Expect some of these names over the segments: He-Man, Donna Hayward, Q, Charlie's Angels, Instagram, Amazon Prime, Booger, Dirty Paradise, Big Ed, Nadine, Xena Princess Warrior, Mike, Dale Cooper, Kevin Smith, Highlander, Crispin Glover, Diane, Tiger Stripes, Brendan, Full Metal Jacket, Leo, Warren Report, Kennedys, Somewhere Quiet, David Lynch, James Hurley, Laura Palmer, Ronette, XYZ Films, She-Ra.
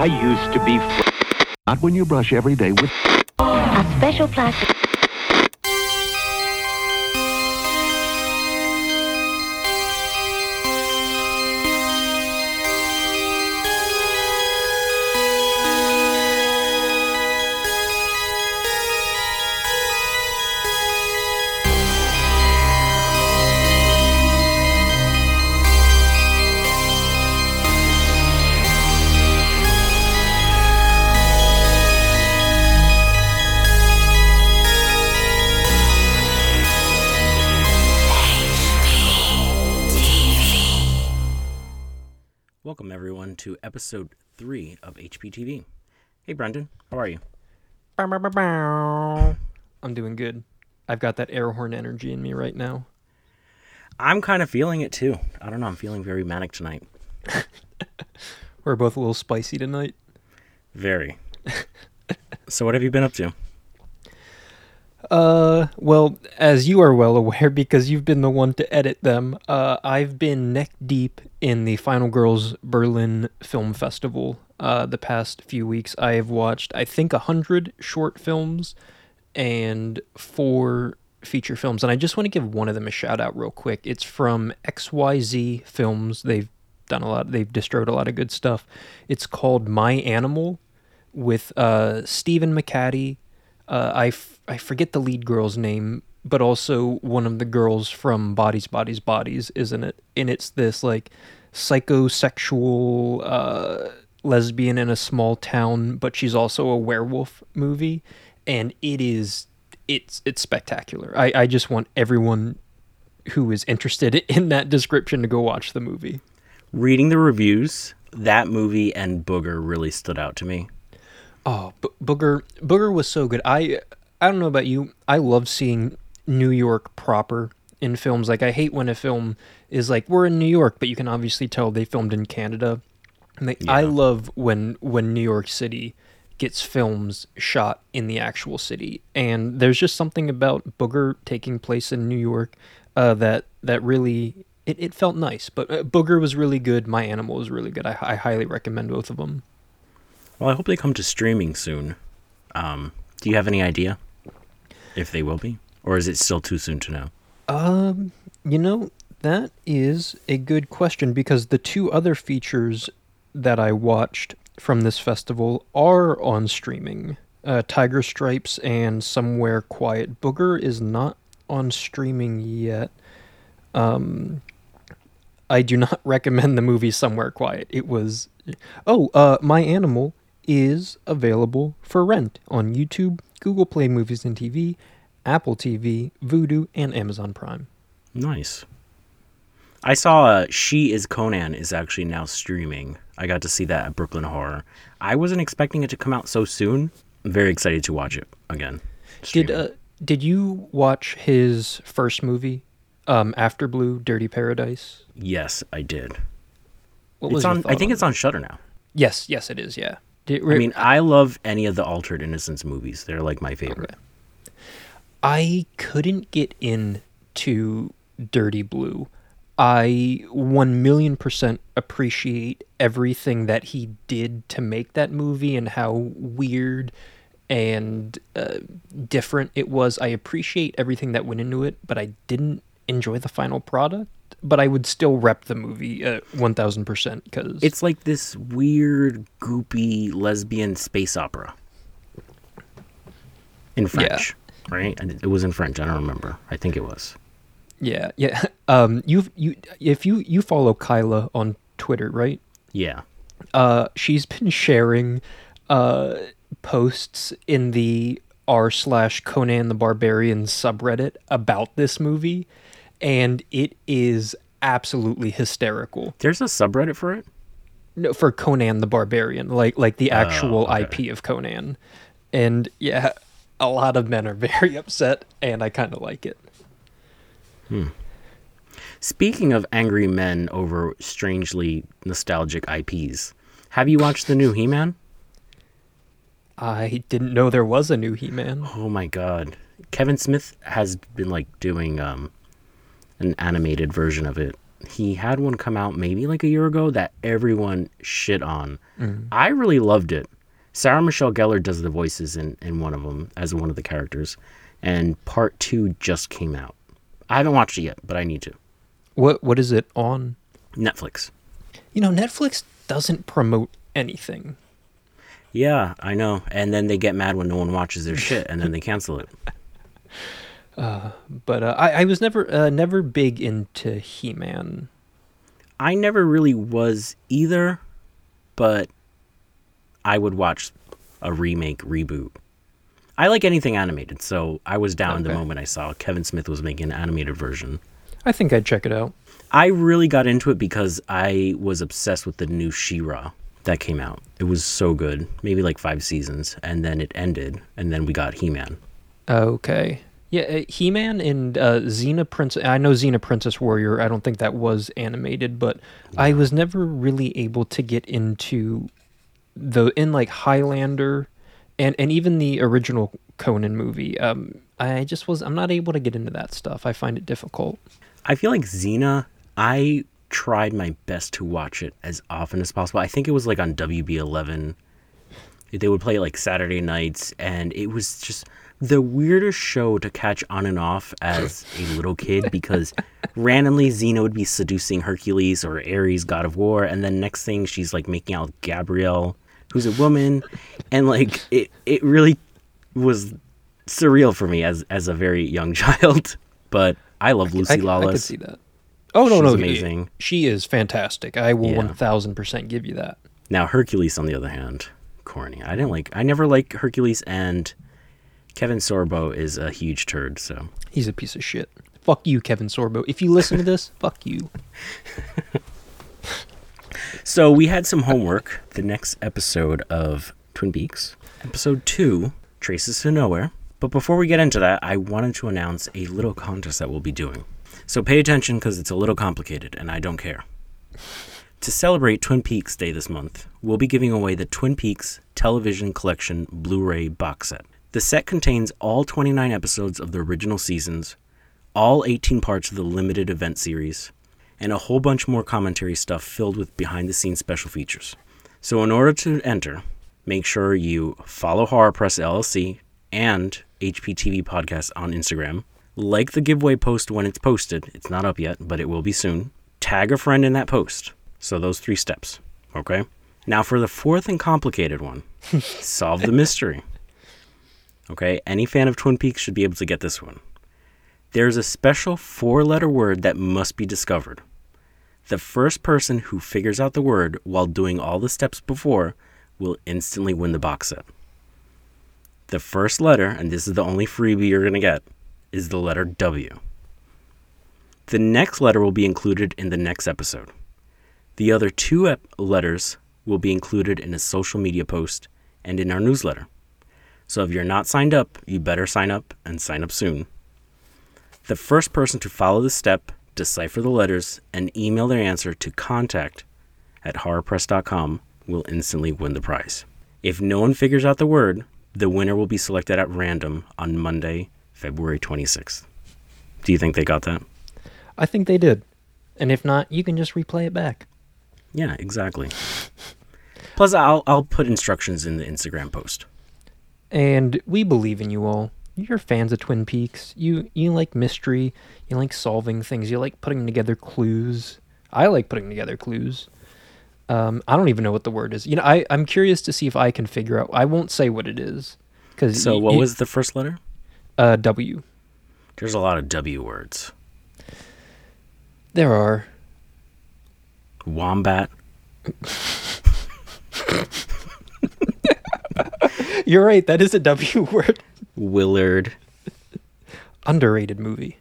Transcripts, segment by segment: I used to be... Not when you brush every day with... A special plastic... Welcome, everyone, to episode 3 of HPTV. Hey, Brendan, how are you? Bow, bow, bow, bow. I'm doing good. I've got that air horn energy in me right now. I'm kind of feeling it, too. I don't know. I'm feeling very manic tonight. We're both a little spicy tonight. Very. So what have you been up to? Well, as you are well aware, because you've been the one to edit them, I've been neck deep in the Final Girls Berlin Film Festival the past few weeks. I have watched, I think, 100 short films and 4 feature films, and I just want to give one of them a shout out real quick. It's from XYZ Films. They've done a lot, they've distributed a lot of good stuff. It's called My Animal with Stephen McCaddy. I forget the lead girl's name, but also one of the girls from Bodies, Bodies, Bodies, isn't it? And it's this, like, psychosexual lesbian in a small town, but she's also a werewolf movie, and it's spectacular. I just want everyone who is interested in that description to go watch the movie. Reading the reviews, that movie and Booger really stood out to me. Oh, Booger was so good. I don't know about you. I love seeing New York proper in films. Like, I hate when a film is like, we're in New York, but you can obviously tell they filmed in Canada. And I love when New York City gets films shot in the actual city. And there's just something about Booger taking place in New York that really, it felt nice. But Booger was really good. My Animal was really good. I highly recommend both of them. Well, I hope they come to streaming soon. Do you have any idea if they will be? Or is it still too soon to know? You know, that is a good question, because the 2 other features that I watched from this festival are on streaming. Tiger Stripes and Somewhere Quiet. Booger is not on streaming yet. I do not recommend the movie Somewhere Quiet. It was... My Animal... is available for rent on YouTube, Google Play Movies and TV, Apple TV, Vudu, and Amazon Prime. Nice. I saw She Is Conan is actually now streaming. I got to see that at Brooklyn Horror. I wasn't expecting it to come out so soon. I'm very excited to watch it again. Streaming. Did you watch his first movie, After Blue, Dirty Paradise? Yes, I did. What was your thought on it? I think it's on Shudder now. Yes, it is, yeah. I mean, I love any of the Altered Innocence movies. They're, like, my favorite. Okay. I couldn't get into Dirty Blue. I 1,000,000% appreciate everything that he did to make that movie and how weird and different it was. I appreciate everything that went into it, but I didn't enjoy the final product. But I would still rep the movie 1,000% because... It's like this weird, goopy, lesbian space opera. In French, yeah. Right? It was in French. I don't remember. I think it was. Yeah. You follow Kyla on Twitter, right? Yeah. She's been sharing posts in the r/Conan the Barbarian subreddit about this movie. And it is absolutely hysterical. There's a subreddit for it? No, for Conan the Barbarian, like the actual IP of Conan. And yeah, a lot of men are very upset, and I kind of like it. Speaking of angry men over strangely nostalgic IPs, have you watched the new He-Man? I didn't know there was a new He-Man. Oh my God. Kevin Smith has been, like, doing... an animated version of it He had one come out maybe like a year ago that everyone shit on. I really loved it. Sarah Michelle Gellar does the voices in one of them as one of the characters. And part two just came out. I haven't watched it yet, but I need to. What is it on? Netflix. You know, Netflix doesn't promote anything. Yeah, I know. And then they get mad when no one watches their shit, and then they cancel it. But I was never big into He-Man. I never really was either, but I would watch a remake, reboot. I like anything animated, so I was down the moment I saw Kevin Smith was making an animated version. I think I'd check it out. I really got into it because I was obsessed with the new She-Ra that came out. It was so good, maybe like 5 seasons, and then it ended, and then we got He-Man. Okay. Yeah, He-Man and Xena Princess. I know Xena Princess Warrior. I don't think that was animated, but yeah. I was never really able to get into like Highlander, and even the original Conan movie. I'm not able to get into that stuff. I find it difficult. I feel like Xena, I tried my best to watch it as often as possible. I think it was like on WB11. They would play it like Saturday nights, and it was just the weirdest show to catch on and off as a little kid, because randomly Xena would be seducing Hercules or Ares, god of war, and then next thing she's like making out with Gabrielle, who's a woman, and like it really was surreal for me as a very young child. But I love Lucy Lawless. I could see that. Oh no, she's amazing. She is fantastic. I will 1000% give you that. Now Hercules, on the other hand, corny. I never liked Hercules, and Kevin Sorbo is a huge turd, so... He's a piece of shit. Fuck you, Kevin Sorbo. If you listen to this, fuck you. So we had some homework. The next episode of Twin Peaks, episode 2, Traces to Nowhere. But before we get into that, I wanted to announce a little contest that we'll be doing. So pay attention, because it's a little complicated, and I don't care. To celebrate Twin Peaks Day this month, we'll be giving away the Twin Peaks Television Collection Blu-ray box set. The set contains all 29 episodes of the original seasons, all 18 parts of the limited event series, and a whole bunch more commentary stuff filled with behind-the-scenes special features. So in order to enter, make sure you follow Horror Press LLC and HPTV Podcast on Instagram, like the giveaway post when it's posted, it's not up yet, but it will be soon, tag a friend in that post. So those 3 steps, okay? Now for the 4th and complicated one, solve the mystery. Okay, any fan of Twin Peaks should be able to get this one. There's a special 4-letter word that must be discovered. The first person who figures out the word while doing all the steps before will instantly win the box set. The first letter, and this is the only freebie you're going to get, is the letter W. The next letter will be included in the next episode. The other 2 letters will be included in a social media post and in our newsletter. So if you're not signed up, you better sign up, and sign up soon. The first person to follow the step, decipher the letters, and email their answer to contact@horrorpress.com will instantly win the prize. If no one figures out the word, the winner will be selected at random on Monday, February 26th. Do you think they got that? I think they did. And if not, you can just replay it back. Yeah, exactly. Plus, I'll put instructions in the Instagram post. And we believe in you all. You're fans of Twin Peaks. You like mystery. You like solving things. You like putting together clues. I like putting together clues. I don't even know what the word is. You know, I'm curious to see if I can figure out. I won't say what it is. So what was the first letter? W. There's a lot of W words. There are. Wombat. You're right, that is a W word. Willard. Underrated movie.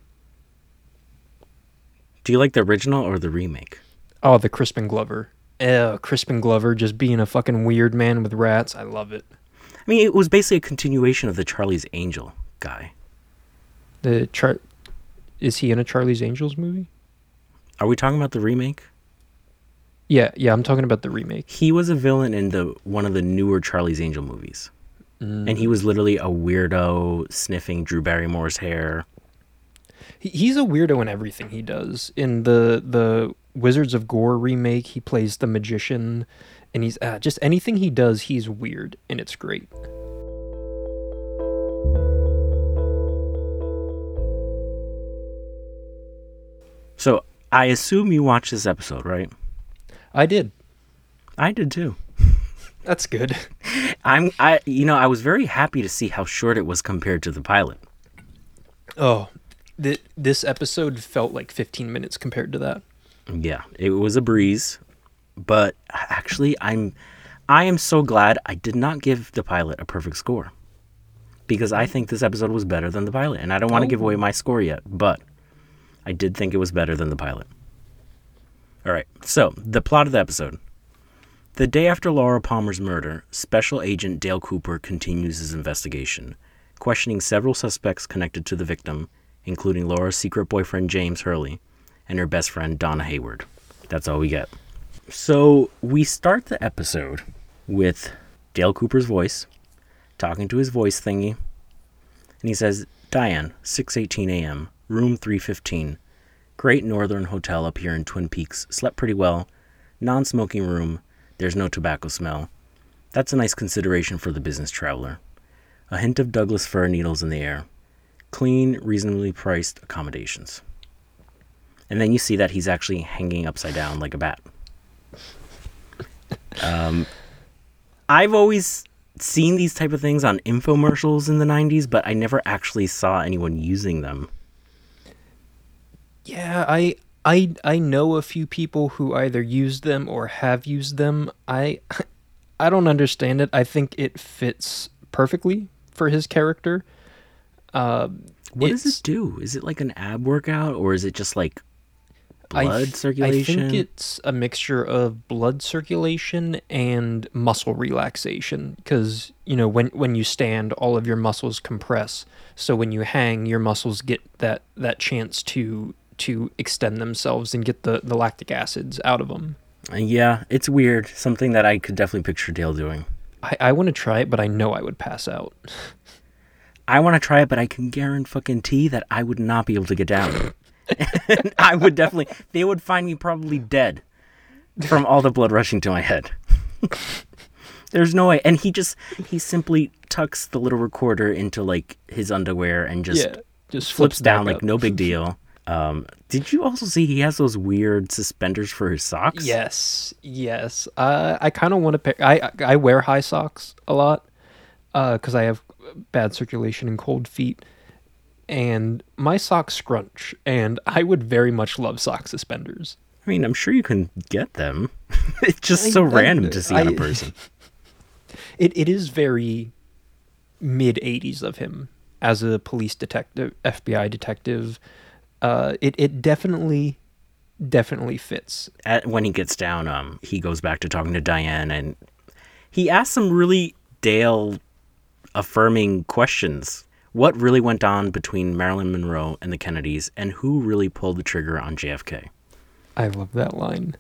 Do you like the original or the remake? Oh, the Crispin Glover. Crispin Glover just being a fucking weird man with rats. I love it. I mean, it was basically a continuation of the Charlie's Angel guy. Is he in a Charlie's Angels movie? Are we talking about the remake? Yeah, I'm talking about the remake. He was a villain in one of the newer Charlie's Angel movies. And he was literally a weirdo sniffing Drew Barrymore's hair. he's a weirdo in everything he does. In the Wizards of Gore remake, he plays the magician, and he's just anything he does, he's weird, and it's great. So I assume you watched this episode, right? I did. I did too. That's good. I was very happy to see how short it was compared to the pilot. Oh, this episode felt like 15 minutes compared to that. Yeah, it was a breeze. But actually, I am so glad I did not give the pilot a perfect score, because I think this episode was better than the pilot, and I don't want to give away my score yet, but I did think it was better than the pilot. All right, so the plot of the episode. The day after Laura Palmer's murder, Special Agent Dale Cooper continues his investigation, questioning several suspects connected to the victim, including Laura's secret boyfriend James Hurley and her best friend Donna Hayward. That's all we get. So we start the episode with Dale Cooper's voice, talking to his voice thingy, and he says, Diane, 6:18 a.m., room 315, Great Northern Hotel up here in Twin Peaks, slept pretty well, non-smoking room, there's no tobacco smell. That's a nice consideration for the business traveler. A hint of Douglas fir needles in the air. Clean, reasonably priced accommodations. And then you see that he's actually hanging upside down like a bat. I've always seen these type of things on infomercials in the 90s, but I never actually saw anyone using them. Yeah, I know a few people who either used them or have used them. I don't understand it. I think it fits perfectly for his character. What does it do? Is it like an ab workout, or is it just like blood circulation? I think it's a mixture of blood circulation and muscle relaxation, because, you know, when you stand, all of your muscles compress. So when you hang, your muscles get that chance to extend themselves and get the lactic acids out of them. Yeah, it's weird. Something that I could definitely picture Dale doing. I want to try it, but I know I would pass out. I want to try it, but I can guarantee that I would not be able to get down. I would definitely... They would find me probably dead from all the blood rushing to my head. There's no way. And he simply tucks the little recorder into, like, his underwear and just flips down like no big deal. Did you also see he has those weird suspenders for his socks? Yes. I kind of want to pick... I wear high socks a lot because I have bad circulation and cold feet, and my socks scrunch, and I would very much love sock suspenders. I mean, I'm sure you can get them. It's just random to see on a person. It is very mid-'80s of him as a police detective, FBI detective. It definitely fits. When he gets down, he goes back to talking to Diane, and he asks some really Dale affirming questions. What really went on between Marilyn Monroe and the Kennedys, and who really pulled the trigger on JFK? I love that line.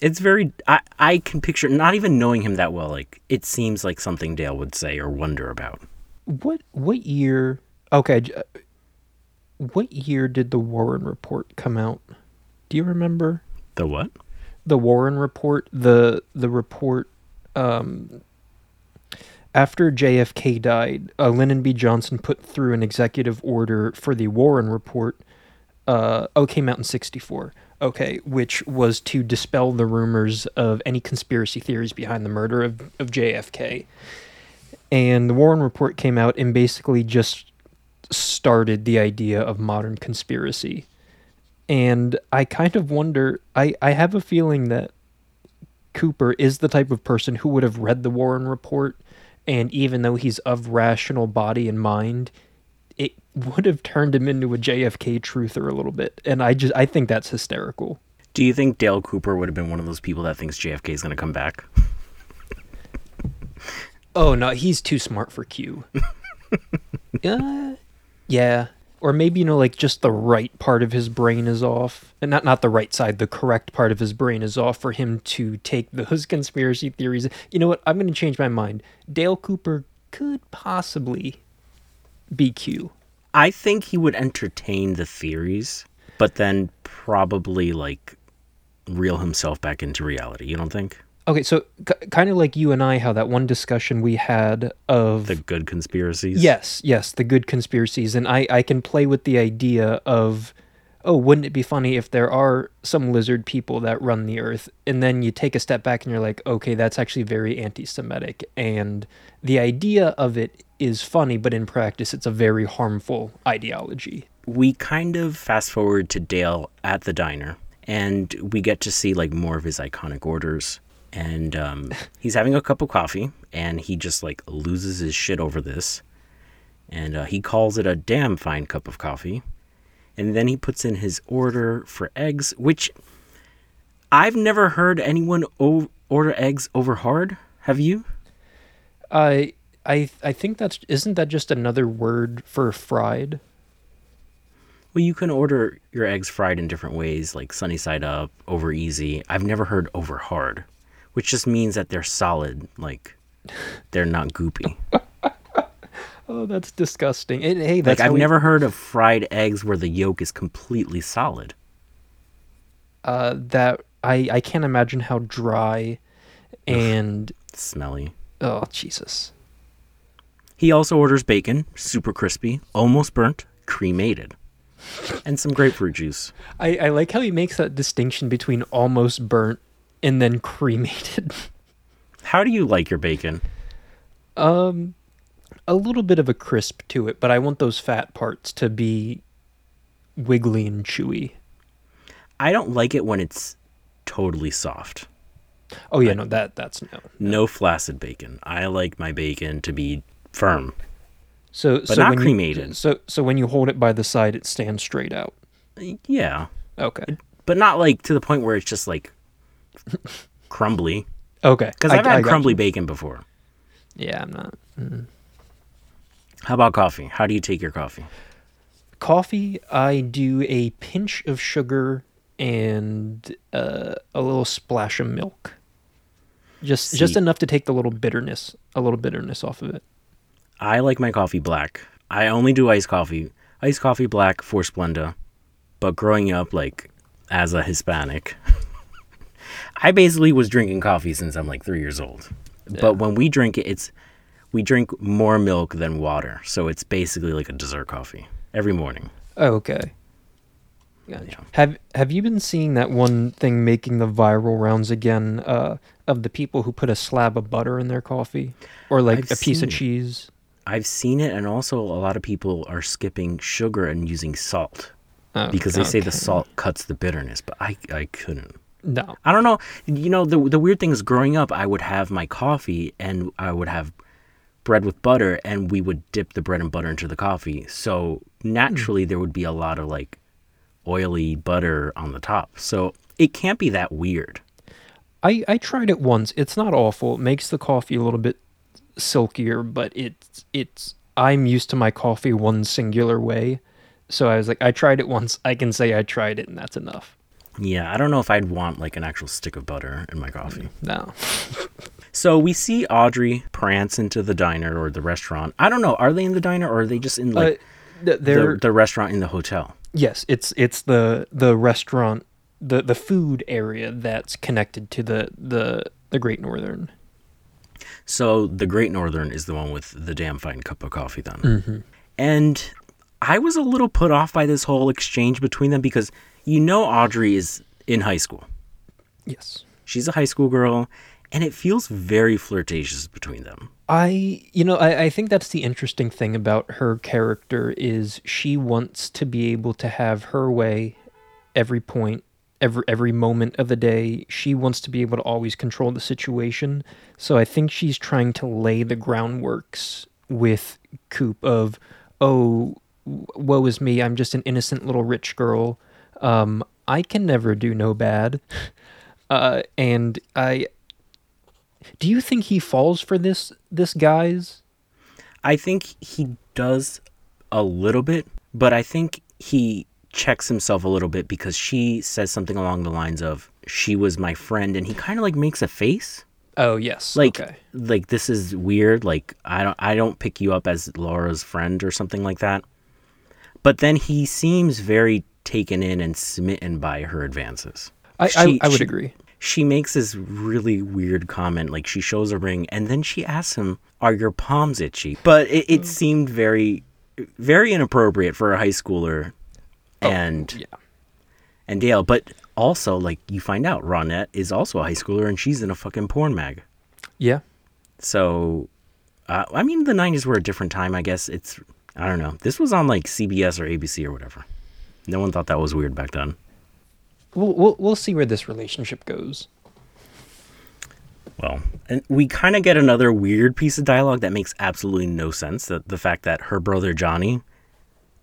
It's very... I can picture, not even knowing him that well, like, it seems like something Dale would say or wonder about. What year... Okay, what year did the Warren Report come out? Do you remember? The what? The Warren Report. The report after JFK died, Lyndon B. Johnson put through an executive order for the Warren Report. Came out in 1964. Okay, which was to dispel the rumors of any conspiracy theories behind the murder of JFK. And the Warren Report came out and basically just started the idea of modern conspiracy. And I kind of wonder, I have a feeling that Cooper is the type of person who would have read the Warren Report, and even though he's of rational body and mind, it would have turned him into a JFK truther a little bit. And I think that's hysterical. Do you think Dale Cooper would have been one of those people that thinks JFK is going to come back? Oh, no, he's too smart for Q. Yeah, or maybe, you know, like, just the right part of his brain is off, and not the right side, the correct part of his brain is off for him to take those conspiracy theories. You know what? I'm going to change my mind. Dale Cooper could possibly be Q. I think he would entertain the theories, but then probably, like, reel himself back into reality. You don't think? Okay, so kind of like you and I, how that one discussion we had of... The good conspiracies? Yes, the good conspiracies. And I can play with the idea of, oh, wouldn't it be funny if there are some lizard people that run the earth? And then you take a step back and you're like, okay, that's actually very anti-Semitic. And the idea of it is funny, but in practice, it's a very harmful ideology. We kind of fast forward to Dale at the diner, and we get to see, like, more of his iconic orders. And he's having a cup of coffee, and he just, like, loses his shit over this. And he calls it a damn fine cup of coffee. And then he puts in his order for eggs, which I've never heard anyone order eggs over hard. Have you? I think that's... Isn't that just another word for fried? Well, you can order your eggs fried in different ways, like sunny side up, over easy. I've never heard over hard. Which just means that they're solid, like they're not goopy. Oh, that's disgusting. And, hey, that's like, I've never heard of fried eggs where the yolk is completely solid. I can't imagine how dry and smelly. Oh, Jesus. He also orders bacon, super crispy, almost burnt, cremated. And some grapefruit juice. I like how he makes that distinction between almost burnt and then cremated. How do you like your bacon? A little bit of a crisp to it, but I want those fat parts to be wiggly and chewy. I don't like it when it's totally soft. Oh yeah, No. No flaccid bacon. I like my bacon to be firm. So not cremated. So when you hold it by the side, it stands straight out. Yeah. Okay. But not like to the point where it's just like crumbly. Okay. Because I've had crumbly bacon before. Yeah, I'm not. Mm. How about coffee? How do you take your coffee? Coffee, I do a pinch of sugar and a little splash of milk. Just enough to take a little bitterness off of it. I like my coffee black. I only do iced coffee. Iced coffee black for Splenda. But growing up, like, as a Hispanic... I basically was drinking coffee since I'm like 3 years old. Yeah. But when we drink it, we drink more milk than water. So it's basically like a dessert coffee every morning. Oh, okay. Gotcha. Yeah. Have you been seeing that one thing making the viral rounds again of the people who put a slab of butter in their coffee or like a piece of cheese? I've seen it. And also a lot of people are skipping sugar and using salt because they say the salt cuts the bitterness. But I couldn't. No. I don't know. You know, the weird thing is growing up, I would have my coffee and I would have bread with butter and we would dip the bread and butter into the coffee. So naturally there would be a lot of like oily butter on the top. So it can't be that weird. I tried it once. It's not awful. It makes the coffee a little bit silkier, but I'm used to my coffee one singular way. So I was like, I tried it once. I can say I tried it and that's enough. Yeah, I don't know if I'd want, like, an actual stick of butter in my coffee. No. So we see Audrey prance into the diner or the restaurant. I don't know. Are they in the diner or are they just in, like, the restaurant in the hotel? Yes, it's the restaurant, the food area that's connected to the Great Northern. So the Great Northern is the one with the damn fine cup of coffee then. Mm-hmm. And I was a little put off by this whole exchange between them because... You know Audrey is in high school. Yes. She's a high school girl, and it feels very flirtatious between them. I think that's the interesting thing about her character is she wants to be able to have her way every point, every moment of the day. She wants to be able to always control the situation. So I think she's trying to lay the groundworks with Coop of, oh, woe is me, I'm just an innocent little rich girl. I can never do no bad. Do you think he falls for this guise? I think he does a little bit, but I think he checks himself a little bit because she says something along the lines of, she was my friend, and he kind of like makes a face. Oh yes. Like, okay. Like this is weird. Like I don't pick you up as Laura's friend or something like that. But then he seems very taken in and smitten by her advances. I would agree. She makes this really weird comment, like she shows a ring and then she asks him, are your palms itchy? But it seemed very, very inappropriate for a high schooler and Dale. But also, like, you find out Ronette is also a high schooler and she's in a fucking porn mag. Yeah. So, I mean, the 90s were a different time, I guess. It's, I don't know. This was on like CBS or ABC or whatever. No one thought that was weird back then. We'll see where this relationship goes. Well, and we kind of get another weird piece of dialogue that makes absolutely no sense. The fact that her brother Johnny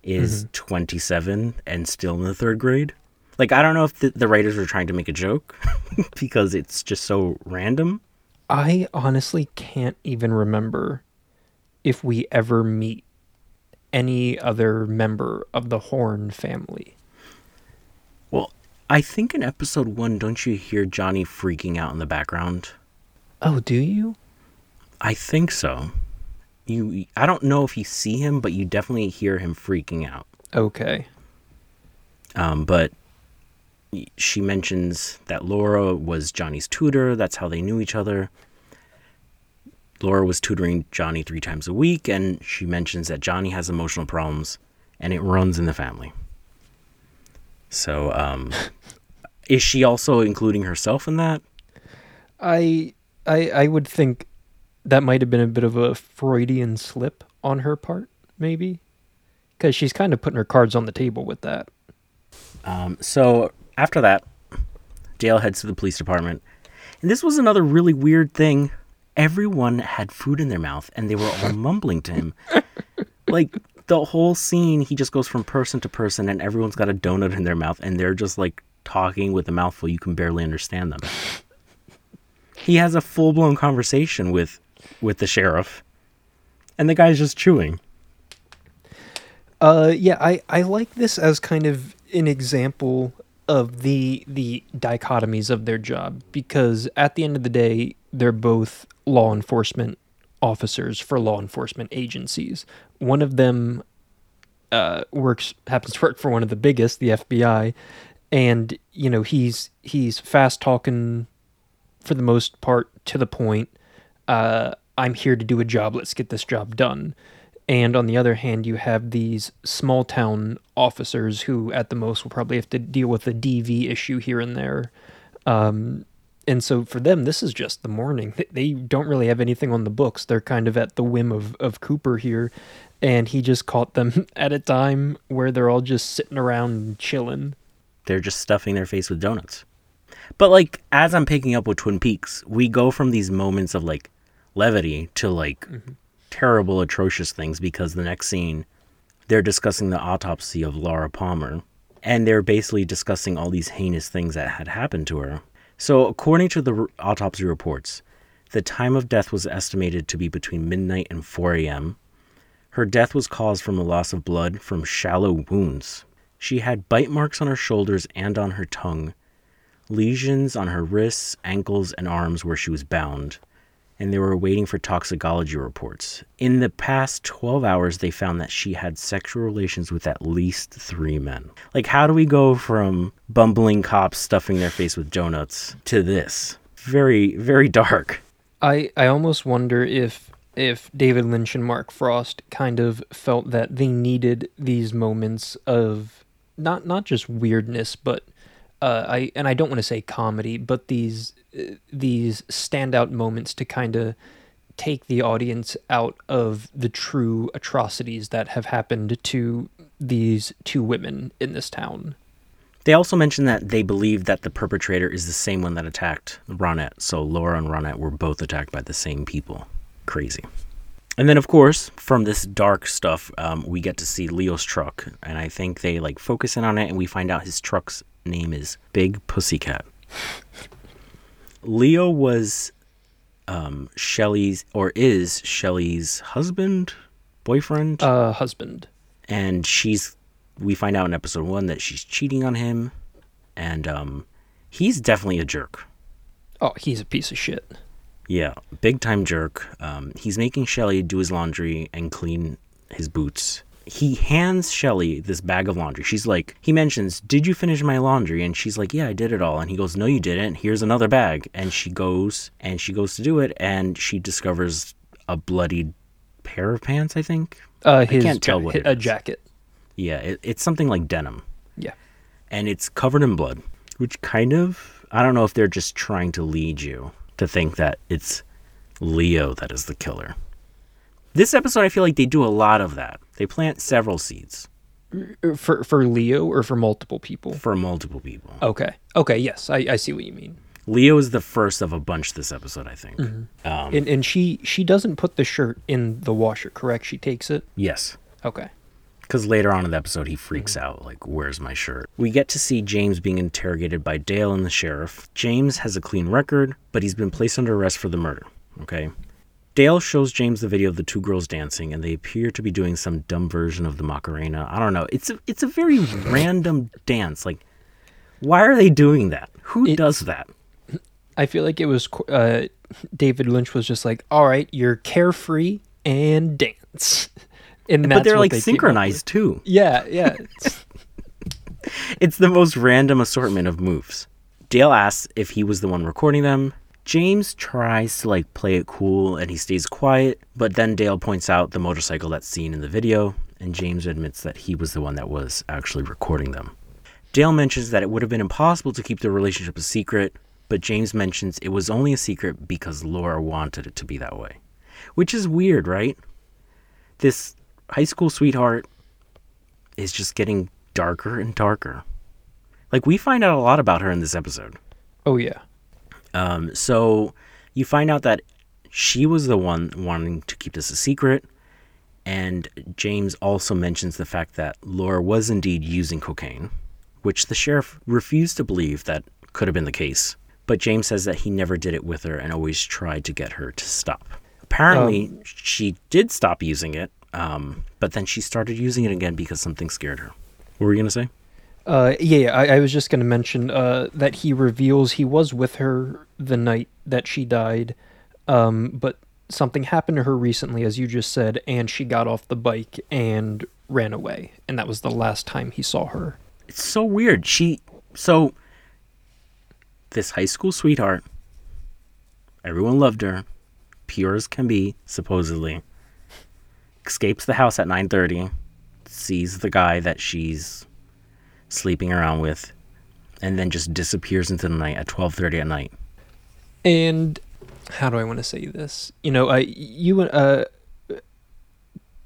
is 27 and still in the third grade. Like, I don't know if the writers were trying to make a joke because it's just so random. I honestly can't even remember if we ever meet any other member of the Horn family. Well, I think in episode 1, don't you hear Johnny freaking out in the background? Oh, do you? I think so. I don't know if you see him, but you definitely hear him freaking out. Okay. But she mentions that Laura was Johnny's tutor. That's how they knew each other. Laura was tutoring Johnny 3 times a week, and she mentions that Johnny has emotional problems, and it runs in the family. So, is she also including herself in that? I would think that might have been a bit of a Freudian slip on her part, maybe, because she's kind of putting her cards on the table with that. So after that, Dale heads to the police department, and this was another really weird thing. Everyone had food in their mouth, and they were all mumbling to him. Like, the whole scene, he just goes from person to person, and everyone's got a donut in their mouth, and they're just, like, talking with a mouthful. You can barely understand them. He has a full-blown conversation with the sheriff, and the guy's just chewing. I like this as kind of an example of the dichotomies of their job, because at the end of the day, they're both law enforcement officers for law enforcement agencies. One of them happens to work for one of the biggest, the FBI, and you know he's fast talking for the most part, to the point. I'm here to do a job. Let's get this job done. And on the other hand, you have these small town officers who at the most will probably have to deal with a DV issue here and there. And so for them, this is just the morning. They don't really have anything on the books. They're kind of at the whim of Cooper here. And he just caught them at a time where they're all just sitting around and chilling. They're just stuffing their face with donuts. But like, as I'm picking up with Twin Peaks, we go from these moments of like levity to like... terrible, atrocious things, because the next scene they're discussing the autopsy of Laura Palmer, and they're basically discussing all these heinous things that had happened to her. So according to the autopsy reports, the time of death was estimated to be between midnight and 4 a.m. Her death was caused from a loss of blood from shallow wounds. She had bite marks on her shoulders and on her tongue, lesions on her wrists, ankles, and arms where she was bound, and they were waiting for toxicology reports. In the past 12 hours, they found that she had sexual relations with at least 3 men. Like, how do we go from bumbling cops stuffing their face with donuts to this? Very, very dark. I almost wonder if David Lynch and Mark Frost kind of felt that they needed these moments of not just weirdness, but I don't want to say comedy, but these standout moments to kind of take the audience out of the true atrocities that have happened to these 2 women in this town. They also mentioned that they believe that the perpetrator is the same one that attacked Ronette. So Laura and Ronette were both attacked by the same people. Crazy. And then, of course, from this dark stuff, we get to see Leo's truck. And I think they, like, focus in on it, and we find out his truck's name is Big Pussycat. Leo was is Shelley's husband, boyfriend? Husband. And we find out in episode 1 that she's cheating on him, and he's definitely a jerk. Oh, he's a piece of shit. Yeah, big time jerk. He's making Shelley do his laundry and clean his boots. He hands Shelley this bag of laundry. She's like, he mentions, did you finish my laundry? And she's like, yeah, I did it all. And he goes, no, you didn't. Here's another bag. And she goes to do it. And she discovers a bloodied pair of pants, I think. I can't tell what it is. A jacket. Yeah, it's something like denim. Yeah. And it's covered in blood, which kind of, I don't know if they're just trying to lead you to think that it's Leo that is the killer. This episode, I feel like they do a lot of that. They plant several seeds. For Leo or for multiple people? For multiple people. Okay, yes, I see what you mean. Leo is the first of a bunch this episode, I think. Mm-hmm. And she doesn't put the shirt in the washer, correct? She takes it? Yes. Okay. Because later on in the episode, he freaks out, like, where's my shirt? We get to see James being interrogated by Dale and the sheriff. James has a clean record, but he's been placed under arrest for the murder, okay? Dale shows James the video of the two girls dancing, and they appear to be doing some dumb version of the Macarena. I don't know. It's a very random dance. Like, why are they doing that? Who does that? I feel like it was David Lynch was just like, all right, you're carefree and dance. And but they're like they synchronized too. Yeah. It's the most random assortment of moves. Dale asks if he was the one recording them. James tries to like play it cool and he stays quiet, but then Dale points out the motorcycle that's seen in the video, and James admits that he was the one that was actually recording them. Dale mentions that it would have been impossible to keep their relationship a secret, but James mentions it was only a secret because Laura wanted it to be that way. Which is weird, right? This high school sweetheart is just getting darker and darker. Like, we find out a lot about her in this episode. Oh, yeah. So you find out that she was the one wanting to keep this a secret. And James also mentions the fact that Laura was indeed using cocaine, which the sheriff refused to believe that could have been the case. But James says that he never did it with her and always tried to get her to stop. Apparently, she did stop using it, but then she started using it again because something scared her. What were you going to say? I was just going to mention that he reveals he was with her the night that she died, but something happened to her recently, as you just said, and she got off the bike and ran away, and that was the last time he saw her. It's so weird. So this high school sweetheart, everyone loved her, pure as can be, supposedly, escapes the house at 9:30, sees the guy that she's sleeping around with, and then just disappears into the night at 12:30 at night. And how do I want to say this? You know,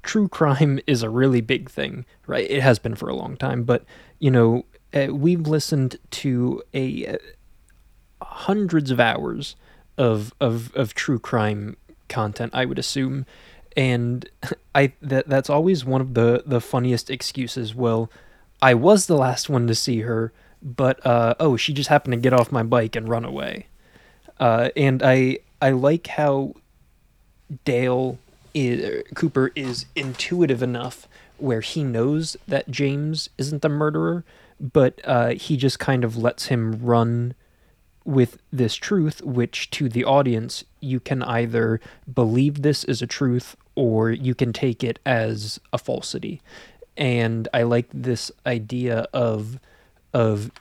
true crime is a really big thing, right? It has been for a long time, but you know, we've listened to hundreds of hours of true crime content, I would assume, and that's always one of the funniest excuses. Well, I was the last one to see her, but she just happened to get off my bike and run away. And I like how Cooper is intuitive enough where he knows that James isn't the murderer, but he just kind of lets him run with this truth, which to the audience, you can either believe this is a truth or you can take it as a falsity. And I like this idea of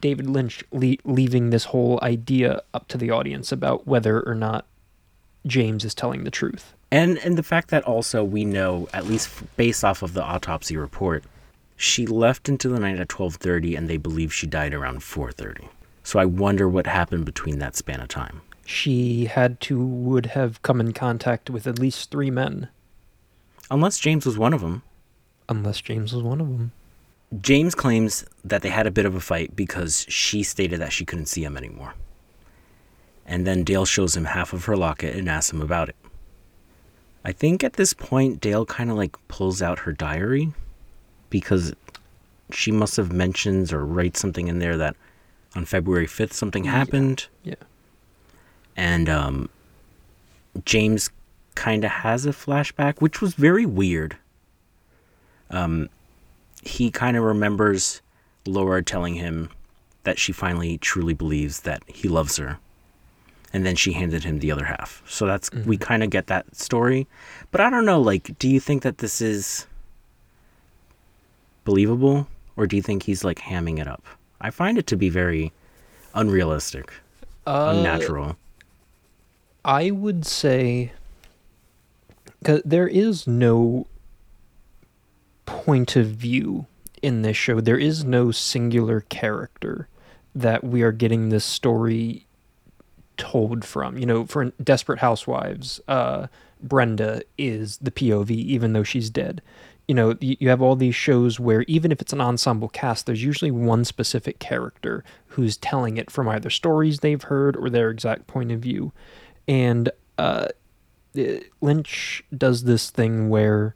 David Lynch leaving this whole idea up to the audience about whether or not James is telling the truth. And the fact that also we know, at least based off of the autopsy report, she left into the night at 12:30 and they believe she died around 4:30. So I wonder what happened between that span of time. She would have come in contact with at least three men. Unless James was one of them. James claims that they had a bit of a fight because she stated that she couldn't see him anymore. And then Dale shows him half of her locket and asks him about it. I think at this point, Dale kind of like pulls out her diary because she must have mentions or writes something in there that on February 5th, something happened. Yeah. And James kind of has a flashback, which was very weird. He kind of remembers Laura telling him that she finally truly believes that he loves her. And then she handed him the other half. So that's, we kind of get that story, but I don't know, like, do you think that this is believable, or do you think he's like hamming it up? I find it to be very unrealistic, unnatural. I would say, because there is no point of view in this show. There is no singular character that we are getting this story told from. You know, for Desperate Housewives, Brenda is the POV, even though she's dead. You know, you have all these shows where even if it's an ensemble cast, there's usually one specific character who's telling it from either stories they've heard or their exact point of view. And Lynch does this thing where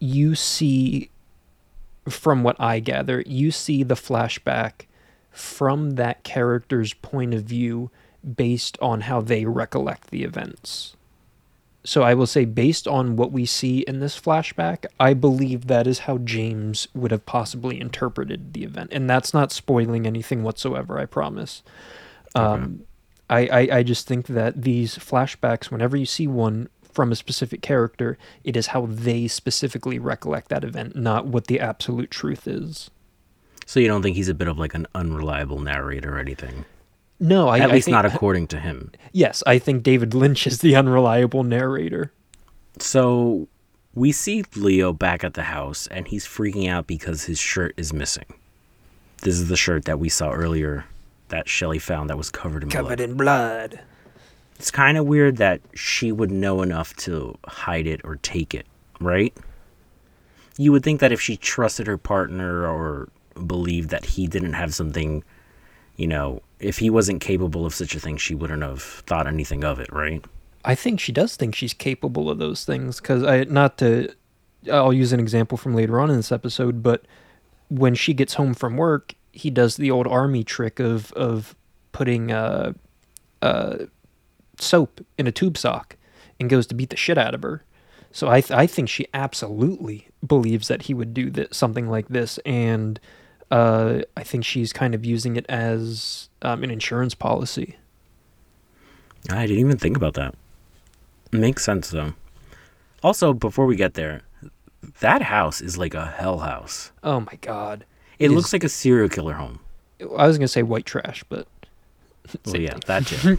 you see, from what I gather, you see the flashback from that character's point of view based on how they recollect the events. So I will say, based on what we see in this flashback, I believe that is how James would have possibly interpreted the event. And that's not spoiling anything whatsoever, I promise. Okay. I just think that these flashbacks, whenever you see one from a specific character, it is how they specifically recollect that event, not what the absolute truth is. So you don't think he's a bit of like an unreliable narrator or anything? No, at least not according to him. Yes, I think David Lynch is the unreliable narrator. So we see Leo back at the house, and he's freaking out because his shirt is missing. This is the shirt that we saw earlier that Shelley found that was covered in blood. It's kind of weird that she would know enough to hide it or take it, right? You would think that if she trusted her partner or believed that he didn't have something, you know, if he wasn't capable of such a thing, she wouldn't have thought anything of it, right? I think she does think she's capable of those things, because I'll use an example from later on in this episode, but when she gets home from work, he does the old army trick of putting soap in a tube sock and goes to beat the shit out of her. So I think she absolutely believes that he would do something like this, and I think she's kind of using it as an insurance policy. I didn't even think about that. It makes sense, though. Also, before we get there, that house is like a hell house. Oh, my God. It looks like a serial killer home. I was going to say white trash, but... Well, yeah, that too.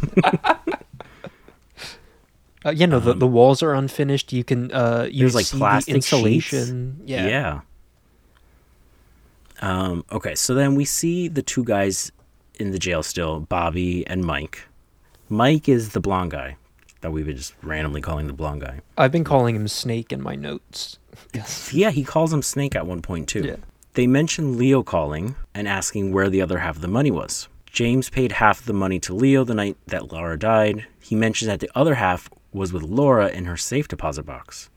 The walls are unfinished. You can use like plastic insulation. Sheets. Yeah. Okay, so then we see the two guys in the jail still, Bobby and Mike. Mike is the blonde guy that we've been just randomly calling the blonde guy. I've been calling him Snake in my notes. Yeah, he calls him Snake at one point, too. Yeah. They mention Leo calling and asking where the other half of the money was. James paid half the money to Leo the night that Laura died. He mentioned that the other half was with Laura in her safe deposit box,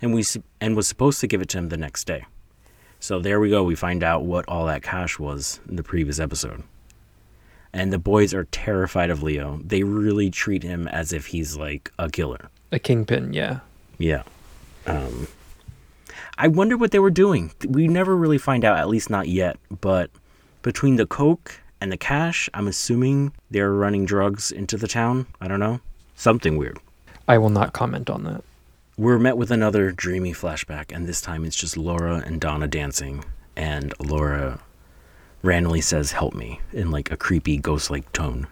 and was supposed to give it to him the next day. So there we go. We find out what all that cash was in the previous episode. And the boys are terrified of Leo. They really treat him as if he's like a killer. A kingpin, yeah. Yeah. I wonder what they were doing. We never really find out, at least not yet. But between the coke and the cash, I'm assuming they're running drugs into the town. I don't know. Something weird. I will not comment on that. We're met with another dreamy flashback, and this time it's just Laura and Donna dancing, and Laura randomly says, "Help me," in like a creepy ghost-like tone.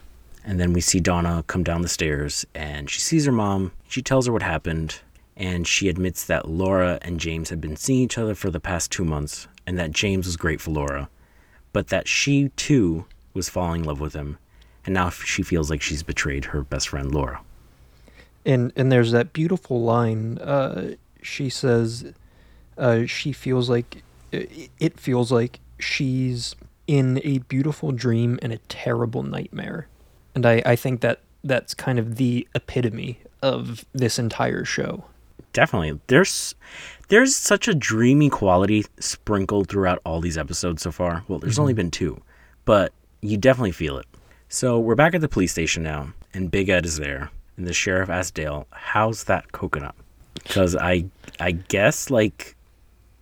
And then we see Donna come down the stairs, and she sees her mom. She tells her what happened, and she admits that Laura and James had been seeing each other for the past 2 months, and that James was great for Laura, but that she, too, was falling in love with him, and now she feels like she's betrayed her best friend, Laura. And there's that beautiful line, she says, it feels like she's in a beautiful dream and a terrible nightmare. And I think that that's kind of the epitome of this entire show. Definitely. There's such a dreamy quality sprinkled throughout all these episodes so far. Well, there's only been two, but you definitely feel it. So we're back at the police station now, and Big Ed is there. And the sheriff asked Dale, "How's that coconut?" Because I guess, like,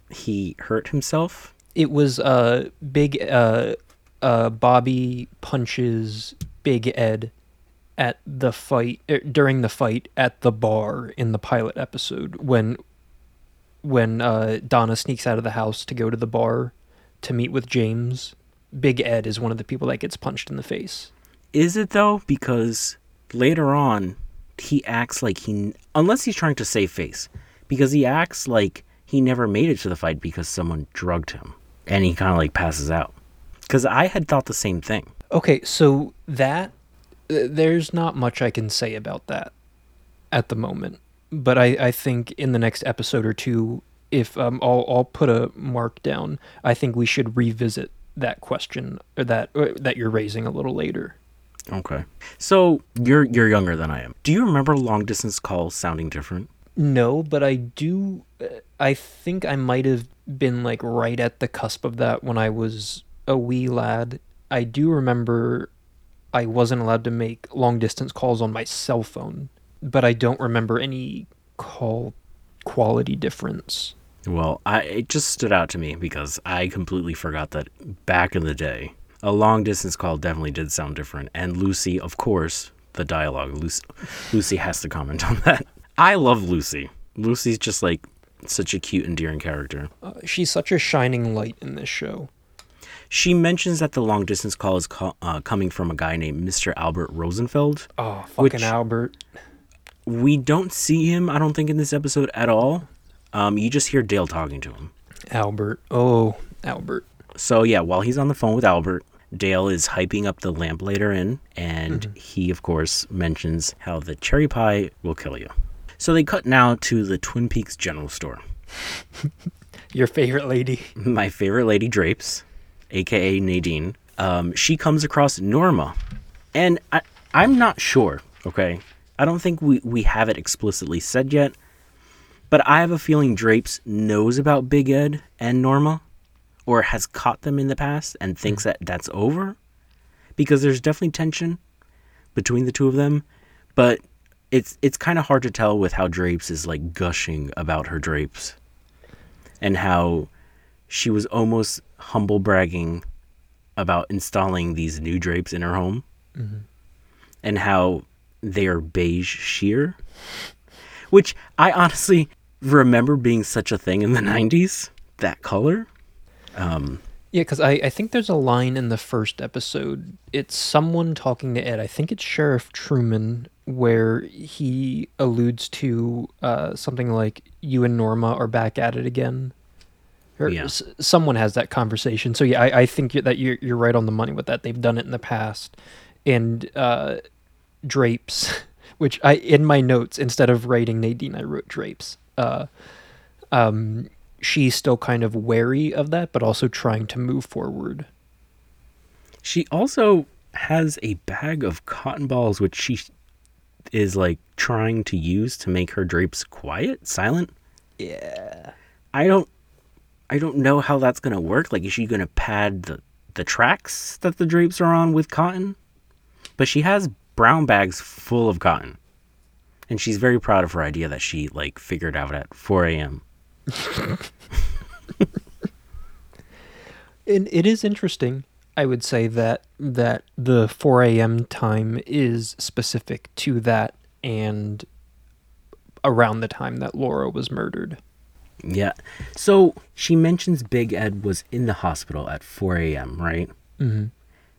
he hurt himself? It was Bobby punches Big Ed at the fight, during the fight at the bar in the pilot episode, when when Donna sneaks out of the house to go to the bar to meet with James, Big Ed is one of the people that gets punched in the face. Is it, though? Because later on, he acts like he... Unless he's trying to save face. Because he acts like he never made it to the fight because someone drugged him. And he kind of, like, passes out. Because I had thought the same thing. Okay, so that... There's not much I can say about that at the moment. But I think in the next episode or two, if I'll put a mark down, I think we should revisit that question or that you're raising a little later. Okay. So you're younger than I am. Do you remember long distance calls sounding different? No, but I do. I think I might have been like right at the cusp of that when I was a wee lad. I do remember I wasn't allowed to make long distance calls on my cell phone, but I don't remember any call quality difference. Well, it just stood out to me because I completely forgot that back in the day, a long distance call definitely did sound different. And Lucy, of course, the dialogue, Lucy has to comment on that. I love Lucy. Lucy's just like such a cute, endearing character. She's such a shining light in this show. She mentions that the long distance call is coming from a guy named Mr. Albert Rosenfeld. Oh, fucking Albert. We don't see him, I don't think, in this episode at all. You just hear Dale talking to him. Albert. Oh, Albert. So, yeah, while he's on the phone with Albert, Dale is hyping up the lamplighter inn, and he, of course, mentions how the cherry pie will kill you. So they cut now to the Twin Peaks General Store. Your favorite lady. My favorite lady, Drapes, a.k.a. Nadine. She comes across Norma, and I'm not sure, okay? I don't think we have it explicitly said yet, but I have a feeling Drapes knows about Big Ed and Norma, or has caught them in the past and thinks that that's over, because there's definitely tension between the two of them, but it's kind of hard to tell with how Drapes is like gushing about her Drapes and how she was almost humble bragging about installing these new drapes in her home and how they are beige sheer, which I honestly remember being such a thing in the 90s, that color. Yeah, because I think there's a line in the first episode. It's someone talking to Ed. I think it's Sheriff Truman, where he alludes to something like, you and Norma are back at it again. Or yeah. Someone has that conversation. So yeah, I think that you're right on the money with that. They've done it in the past. And Drapes, which in my notes, instead of writing Nadine, I wrote Drapes. She's still kind of wary of that, but also trying to move forward. She also has a bag of cotton balls, which she is like trying to use to make her drapes quiet, silent. Yeah. I don't know how that's going to work. Like, is she going to pad the tracks that the drapes are on with cotton? But she has brown bags full of cotton. And she's very proud of her idea that she like figured out at 4 a.m. And it is interesting, I would say, that the 4 a.m. time is specific to that and around the time that Laura was murdered. Yeah. So she mentions Big Ed was in the hospital at 4 a.m., right? Mm-hmm.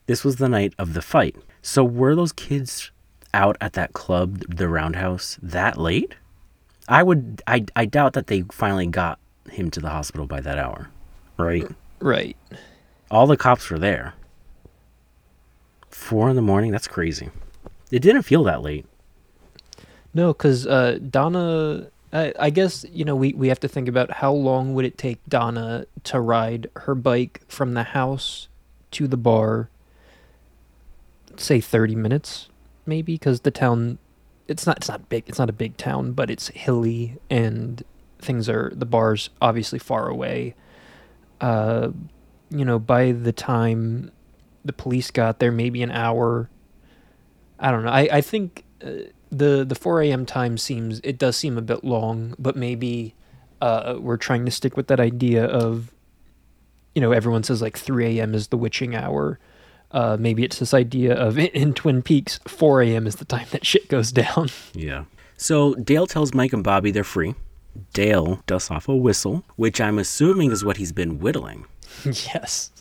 This was the night of the fight. So were those kids out at that club, the Roundhouse, that late? I doubt that they finally got him to the hospital by that hour, right? Right. All the cops were there. 4 a.m, that's crazy. It didn't feel that late. No, because Donna, I guess, you know, we have to think about how long would it take Donna to ride her bike from the house to the bar, say 30 minutes, maybe, because the town... It's not big. It's not a big town, but it's hilly and the bar's obviously far away. You know, by the time the police got there, maybe an hour. I don't know. I think the 4 a.m. time does seem a bit long, but maybe we're trying to stick with that idea of, you know, everyone says like 3 a.m. is the witching hour. Maybe it's this idea of in Twin Peaks, 4 a.m. is the time that shit goes down. Yeah. So Dale tells Mike and Bobby they're free. Dale dusts off a whistle, which I'm assuming is what he's been whittling. Yes.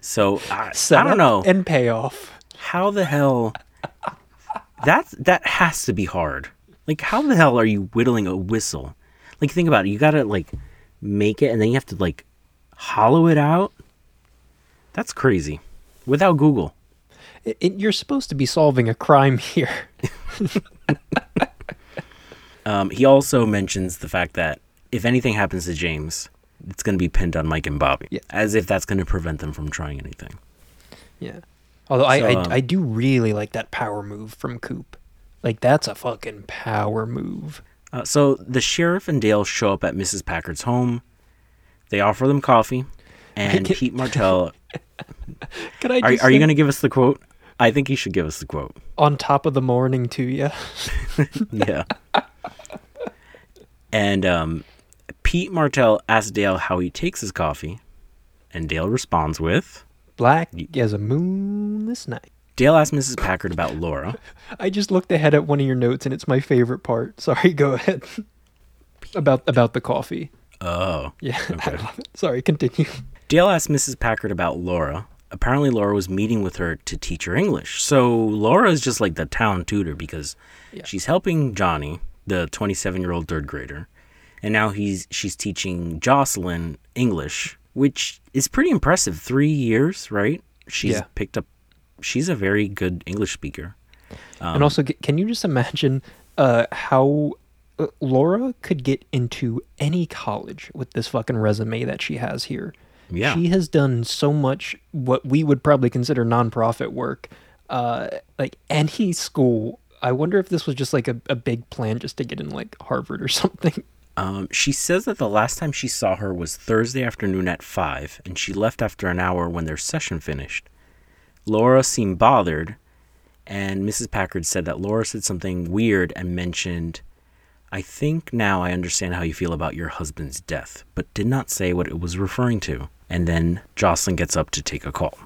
So I don't know. And payoff. How the hell? That has to be hard. Like, how the hell are you whittling a whistle? Like, think about it. You got to, like, make it, and then you have to, like, hollow it out. That's crazy. Without Google. You're supposed to be solving a crime here. He also mentions the fact that if anything happens to James, it's going to be pinned on Mike and Bobby. Yeah. As if that's going to prevent them from trying anything. Yeah. Although I do really like that power move from Coop. Like, that's a fucking power move. So the sheriff and Dale show up at Mrs. Packard's home. They offer them coffee. And Pete Martell... Can I just are you going to give us the quote? I think you should give us the quote. On top of the morning, too, yeah? Yeah. And Pete Martell asks Dale how he takes his coffee, and Dale responds with... Black as a moon this night. Dale asks Mrs. Packard about Laura. I just looked ahead at one of your notes, and it's my favorite part. Sorry, go ahead. About the coffee. Oh. Yeah, okay. I love it. Sorry, continue. Dale asked Mrs. Packard about Laura. Apparently, Laura was meeting with her to teach her English. So Laura is just like the town tutor because she's helping Johnny, the 27-year-old third grader, and now she's teaching Jocelyn English, which is pretty impressive. 3 years, right? She's a very good English speaker. And also, can you just imagine how Laura could get into any college with this fucking resume that she has here? Yeah. She has done so much what we would probably consider nonprofit work, like any school. I wonder if this was just like a big plan just to get in like Harvard or something. She says that the last time she saw her was Thursday afternoon at 5, and she left after an hour when their session finished. Laura seemed bothered, and Mrs. Packard said that Laura said something weird and mentioned, I think now I understand how you feel about your husband's death, but did not say what it was referring to. And then Jocelyn gets up to take a call.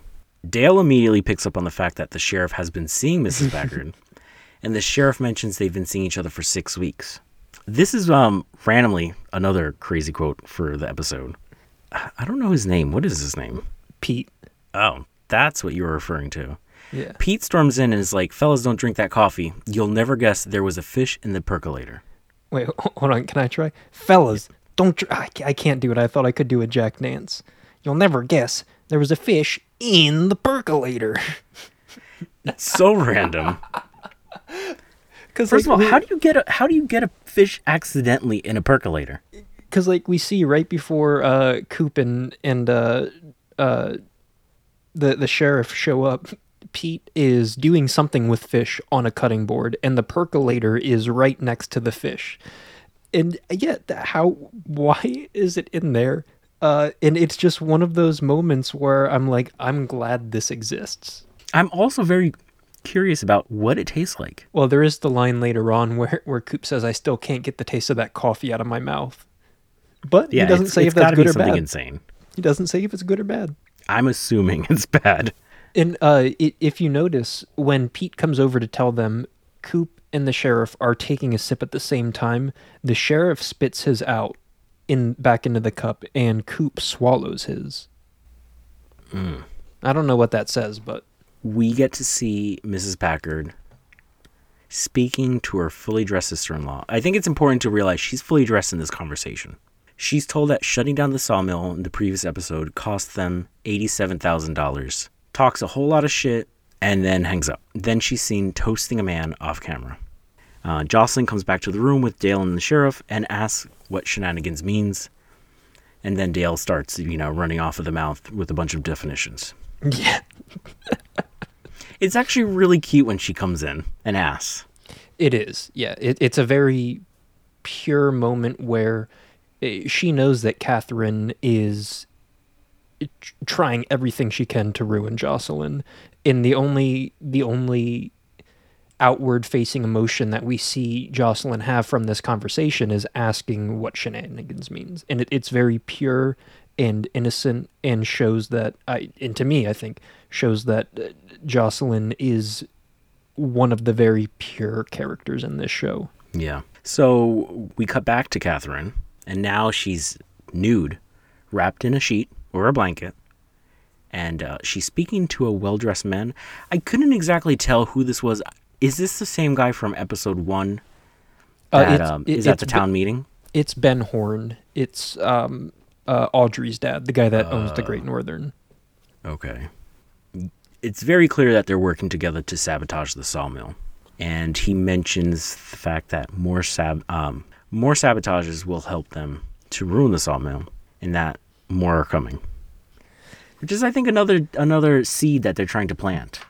Dale immediately picks up on the fact that the sheriff has been seeing Mrs. Packard, and the sheriff mentions they've been seeing each other for 6 weeks. This is randomly another crazy quote for the episode. I don't know his name. What is his name? Pete. Oh, that's what you were referring to. Yeah. Pete storms in and is like, fellas, don't drink that coffee. You'll never guess there was a fish in the percolator. Wait, hold on. Can I try? Fellas, don't... I can't do it. I thought I could do a Jack Nance. You'll never guess there was a fish in the percolator. It's so random. First of all, how do you get a fish accidentally in a percolator? Because like we see right before Coop and the sheriff show up, Pete is doing something with fish on a cutting board, and the percolator is right next to the fish. And yet, why is it in there? And it's just one of those moments where I'm like, I'm glad this exists. I'm also very curious about what it tastes like. Well, there is the line later on where Coop says, I still can't get the taste of that coffee out of my mouth. But he doesn't say if that's good or bad. Insane. He doesn't say if it's good or bad. I'm assuming it's bad. And if you notice, when Pete comes over to tell them, Coop and the sheriff are taking a sip at the same time. The sheriff spits his out back into the cup, and Coop swallows his. Mm. I don't know what that says, but... We get to see Mrs. Packard speaking to her fully dressed sister-in-law. I think it's important to realize she's fully dressed in this conversation. She's told that shutting down the sawmill in the previous episode cost them $87,000. Talks a whole lot of shit, and then hangs up. Then she's seen toasting a man off camera. Jocelyn comes back to the room with Dale and the sheriff and asks what shenanigans means. And then Dale starts, running off of the mouth with a bunch of definitions. Yeah. It's actually really cute when she comes in and asks. It is, yeah. It's a very pure moment where she knows that Catherine is... trying everything she can to ruin Jocelyn, and the only outward facing emotion that we see Jocelyn have from this conversation is asking what shenanigans means, and it's very pure and innocent, and shows that I think Jocelyn is one of the very pure characters in this show. Yeah. So we cut back to Catherine, and now she's nude, wrapped in a sheet or a blanket, and she's speaking to a well-dressed man. I couldn't exactly tell who this was. Is this the same guy from episode 1 that is at the town meeting? It's Ben Horn. It's Audrey's dad, the guy that owns the Great Northern. Okay. It's very clear that they're working together to sabotage the sawmill. And he mentions the fact that more sabotages will help them to ruin the sawmill, and that more are coming. Which is, I think, another seed that they're trying to plant.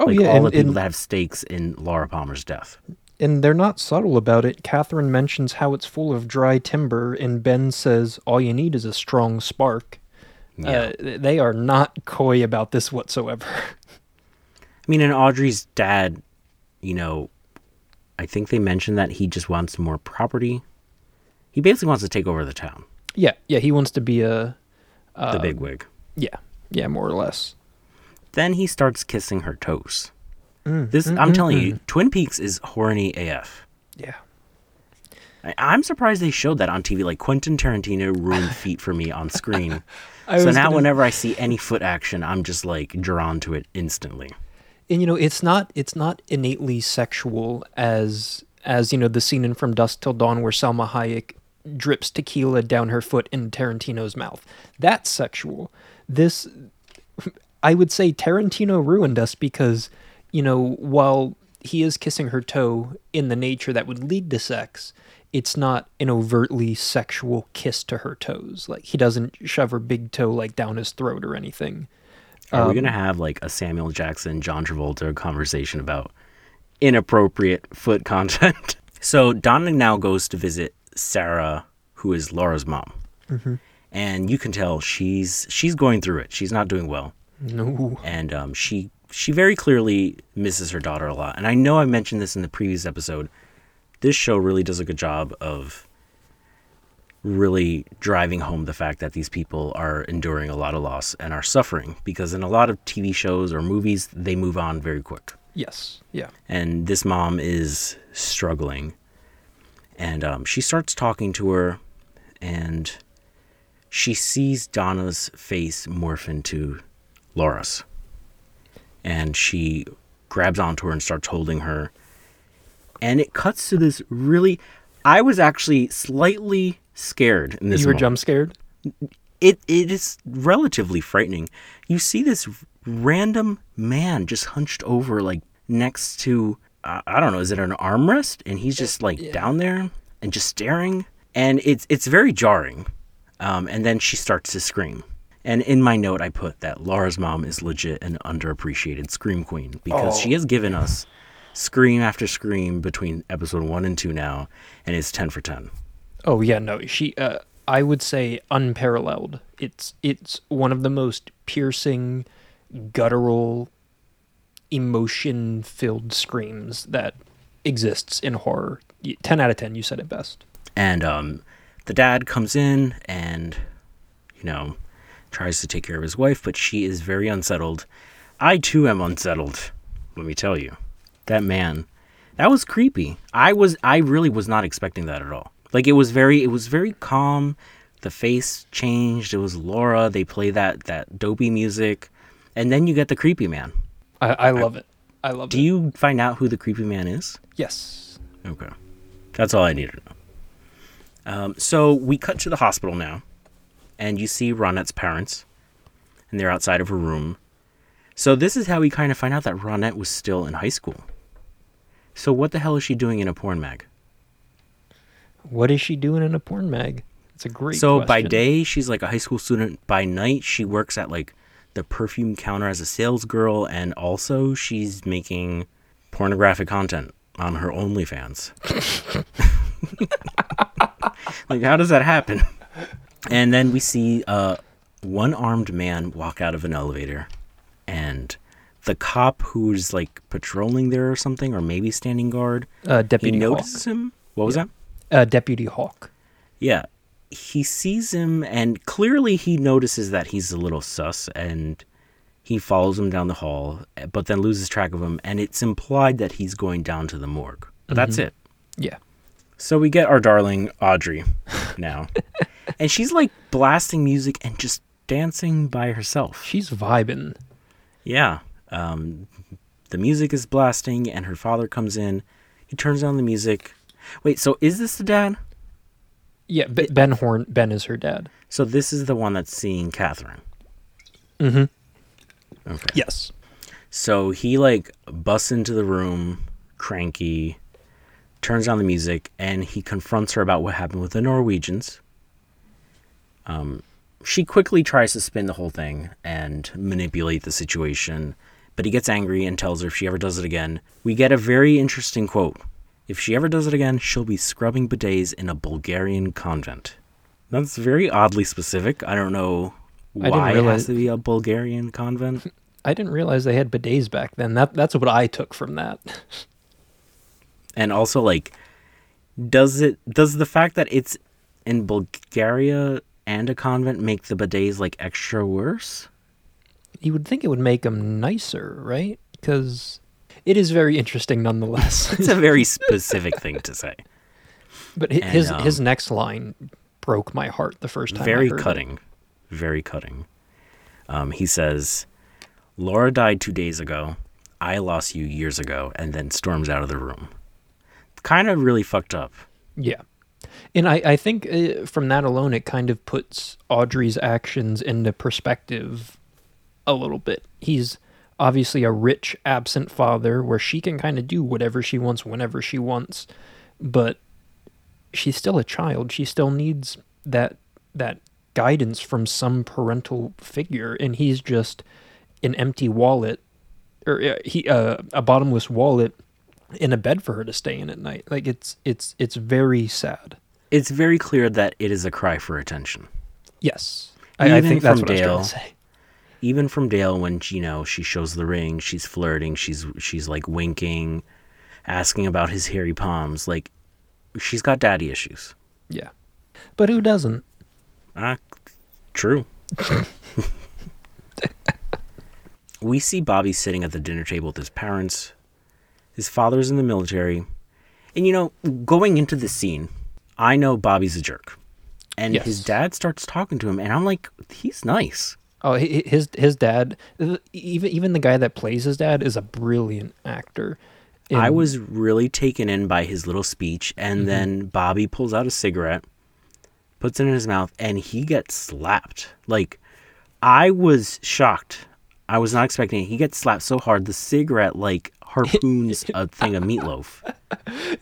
Oh, like, yeah. All the people that have stakes in Laura Palmer's death. And they're not subtle about it. Catherine mentions how it's full of dry timber, and Ben says, all you need is a strong spark. Yeah. They are not coy about this whatsoever. I mean, and Audrey's dad, you know, I think they mentioned that he just wants more property. He basically wants to take over the town. Yeah, yeah, he wants to be the bigwig. Yeah, yeah, more or less. Then he starts kissing her toes. I'm telling you, Twin Peaks is horny AF. Yeah. I'm surprised they showed that on TV. Like, Quentin Tarantino ruined feet for me on screen. So now whenever I see any foot action, I'm just, like, drawn to it instantly. And, you know, it's not innately sexual as you know, the scene in From Dusk Till Dawn where Salma Hayek drips tequila down her foot in Tarantino's mouth. That's sexual. This, I would say Tarantino ruined us because, you know, while he is kissing her toe in the nature that would lead to sex, it's not an overtly sexual kiss to her toes. Like, he doesn't shove her big toe, like, down his throat or anything. Are we going to have, like, a Samuel Jackson, John Travolta conversation about inappropriate foot content? So Donna now goes to visit Sarah, who is Laura's mom. Mm-hmm. And you can tell she's going through it. She's not doing well. No. And she very clearly misses her daughter a lot. And I know I mentioned this in the previous episode. This show really does a good job of really driving home the fact that these people are enduring a lot of loss and are suffering, because in a lot of TV shows or movies, they move on very quick. Yes. Yeah. And this mom is struggling, and she starts talking to her, and she sees Donna's face morph into Laura's, and she grabs onto her and starts holding her. And it cuts to this really... I was actually slightly scared in this moment. You were jump scared? It is relatively frightening. You see this random man just hunched over, like, next to... I don't know, is it an armrest? And he's just, like, down there and just staring. And it's very jarring. And then she starts to scream. And in my note, I put that Laura's mom is legit an underappreciated scream queen, because she has given us scream after scream between episode 1 and 2 now, and it's 10 for 10. Oh yeah, no, she. I would say unparalleled. It's one of the most piercing, guttural, emotion-filled screams that exists in horror. 10 out of 10. You said it best. And the dad comes in and, you know, tries to take care of his wife, but she is very unsettled. I too am unsettled. Let me tell you. That man, that was creepy. I really was not expecting that at all. Like, it was very calm. The face changed. It was Laura. They play that dopey music, and then you get the creepy man. I love it. I love it. Do you find out who the creepy man is? Yes. Okay, that's all I needed to know. So we cut to the hospital now, and you see Ronette's parents, and they're outside of her room. So this is how we kind of find out that Ronette was still in high school. So what the hell is she doing in a porn mag? What is she doing in a porn mag? It's a great question. So by day, she's like a high school student. By night, she works at like the perfume counter as a sales girl. And also she's making pornographic content on her OnlyFans. Like, how does that happen? And then we see one armed man walk out of an elevator. And the cop who's, like, patrolling there or something, or maybe standing guard, Deputy Hawk, notices him. What was that? Deputy Hawk. Yeah. He sees him, and clearly he notices that he's a little sus, and he follows him down the hall, but then loses track of him, and it's implied that he's going down to the morgue. But that's it. Yeah. So we get our darling Audrey now. And she's like blasting music and just dancing by herself. She's vibing. Yeah. The music is blasting and her father comes in. He turns down the music. Wait, so is this the dad? Yeah, Ben Horn. Ben is her dad. So this is the one that's seeing Catherine. Mm-hmm. Okay. Yes. So he like busts into the room, cranky, turns down the music, and he confronts her about what happened with the Norwegians. She quickly tries to spin the whole thing and manipulate the situation, but he gets angry and tells her if she ever does it again. We get a very interesting quote. If she ever does it again, she'll be scrubbing bidets in a Bulgarian convent. That's very oddly specific. I don't know why it has to be a Bulgarian convent. I didn't realize they had bidets back then. That's what I took from that. And also, like, does the fact that it's in Bulgaria and a convent make the bidets, like, extra worse? You would think it would make them nicer, right? Because it is very interesting nonetheless. It's a very specific thing to say. But his next line broke my heart the first time I heard it. Very cutting. He says, Laura died 2 days ago. I lost you years ago. And then storms out of the room. Kind of really fucked up. Yeah. And I think from that alone, it kind of puts Audrey's actions into perspective a little bit. He's obviously a rich, absent father where she can kind of do whatever she wants, whenever she wants. But she's still a child. She still needs that guidance from some parental figure. And he's just an empty wallet, or a bottomless wallet in a bed for her to stay in at night. Like, it's very sad. It's very clear that it is a cry for attention. Yes. I think that's what Dale, I was trying to say. Even from Dale, when, you know, she shows the ring, she's flirting, she's like winking, asking about his hairy palms. Like, she's got daddy issues. Yeah. But who doesn't? True. We see Bobby sitting at the dinner table with his parents. His father's in the military. And, you know, going into this scene, I know Bobby's a jerk. And yes. His dad starts talking to him, and I'm like, he's nice. Oh, his dad, even the guy that plays his dad is a brilliant actor. And I was really taken in by his little speech, and mm-hmm. Then Bobby pulls out a cigarette, puts it in his mouth, and he gets slapped. Like, I was shocked. I was not expecting it. He gets slapped so hard, the cigarette, like, harpoons a thing of meatloaf.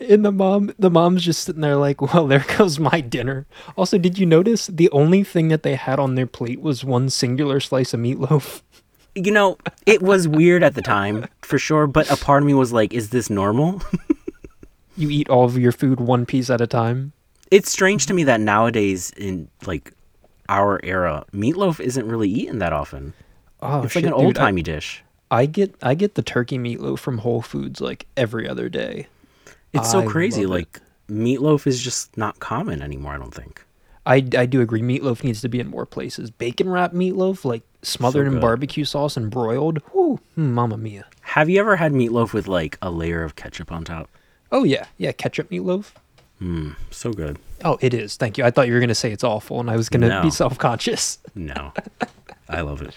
And the mom's just sitting there like, well, there goes my dinner. Also, did you notice the only thing that they had on their plate was one singular slice of meatloaf? You know, it was weird at the time, for sure, but a part of me was like, is this normal? You eat all of your food one piece at a time? It's strange to me that nowadays, in, like, our era, meatloaf isn't really eaten that often. Oh, it's shit, like an old-timey dish. I get the turkey meatloaf from Whole Foods like every other day. It's so crazy. Like, meatloaf is just not common anymore, I don't think. I do agree. Meatloaf needs to be in more places. Bacon wrap meatloaf, like smothered in barbecue sauce and broiled. Ooh, mamma mia. Have you ever had meatloaf with like a layer of ketchup on top? Oh, yeah. Yeah, ketchup meatloaf. So good. Oh, it is. Thank you. I thought you were going to say it's awful and I was going to be self-conscious. No. I love it.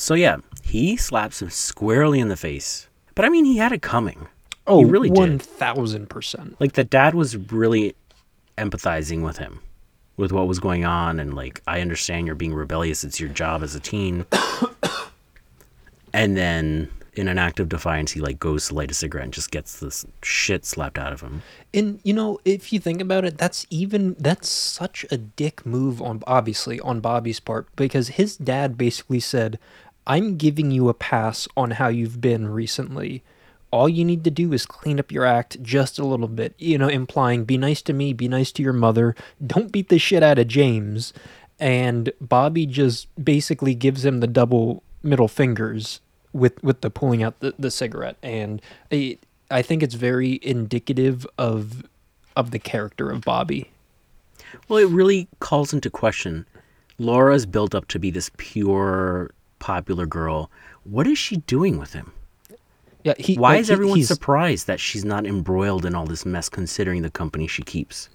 So yeah, he slaps him squarely in the face. But I mean, he had it coming. Oh, he really 1,000%. Like, the dad was really empathizing with him, with what was going on. And like, I understand you're being rebellious. It's your job as a teen. And then in an act of defiance, he like goes to light a cigarette and just gets this shit slapped out of him. And, you know, if you think about it, that's such a dick move on Bobby's part, because his dad basically said, I'm giving you a pass on how you've been recently. All you need to do is clean up your act just a little bit, you know, implying be nice to me, be nice to your mother. Don't beat the shit out of James. And Bobby just basically gives him the double middle fingers with the pulling out the cigarette. And I think it's very indicative of the character of Bobby. Well, it really calls into question Laura's built up to be this pure, popular girl. What is she doing with him? Yeah, Why is everyone surprised that she's not embroiled in all this mess, considering the company she keeps?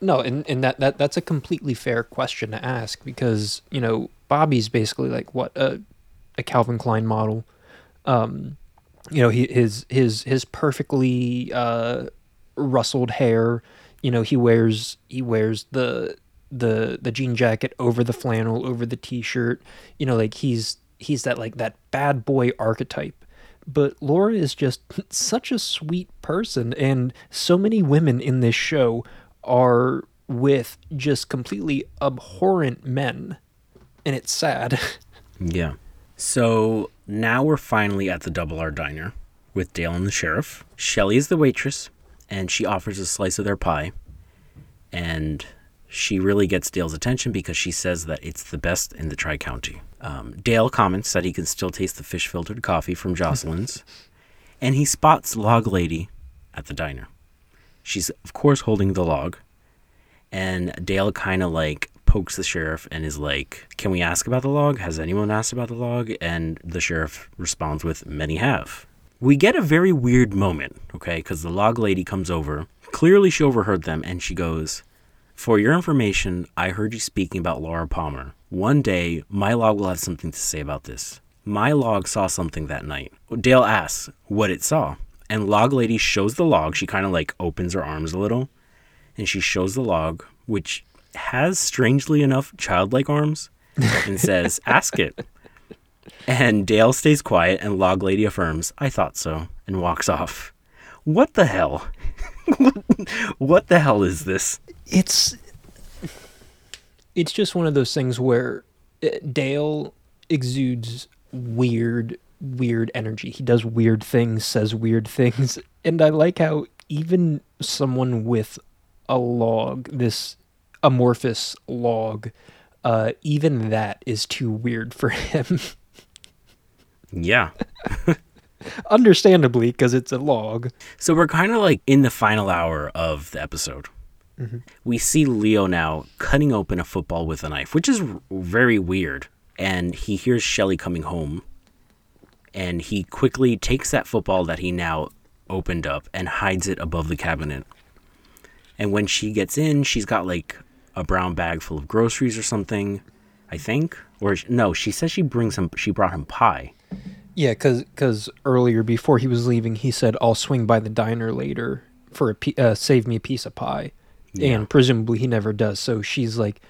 No, and that's a completely fair question to ask, because, you know, Bobby's basically like what a Calvin Klein model. You know, his perfectly rustled hair. You know, he wears the jean jacket over the flannel, over the t-shirt. You know, like he's that, like, that bad boy archetype. But Laura is just such a sweet person, and so many women in this show are with just completely abhorrent men, and it's sad. Yeah. So now we're finally at the Double R Diner with Dale and the sheriff. Shelley is the waitress, and she offers a slice of their pie, and she really gets Dale's attention because she says that it's the best in the Tri-County. Dale comments that he can still taste the fish-filtered coffee from Jocelyn's, and he spots Log Lady at the diner. She's, of course, holding the log, and Dale kind of, like, pokes the sheriff and is like, can we ask about the log? Has anyone asked about the log? And the sheriff responds with, many have. We get a very weird moment, okay, because the log lady comes over. Clearly, she overheard them, and she goes, for your information, I heard you speaking about Laura Palmer. One day, my log will have something to say about this. My log saw something that night. Dale asks what it saw. And Log Lady shows the log. She kind of, like, opens her arms a little, and she shows the log, which has, strangely enough, childlike arms, and says, ask it. And Dale stays quiet, and Log Lady affirms, I thought so, and walks off. What the hell? What the hell is this? It's just one of those things where Dale exudes weird energy. He does weird things, says weird things, and I like how even someone with a log, this amorphous log, even that is too weird for him. Yeah. Understandably, because it's a log. So we're kind of, like, in the final hour of the episode. Mm-hmm. We see Leo now cutting open a football with a knife, which is very weird, and he hears Shelley coming home. And he quickly takes that football that he now opened up and hides it above the cabinet. And when she gets in, she's got, like, a brown bag full of groceries or something, I think. Or no, she says she brought him pie. Yeah, because earlier, before he was leaving, he said, I'll swing by the diner later for save me a piece of pie. Yeah. And presumably he never does. So she's like,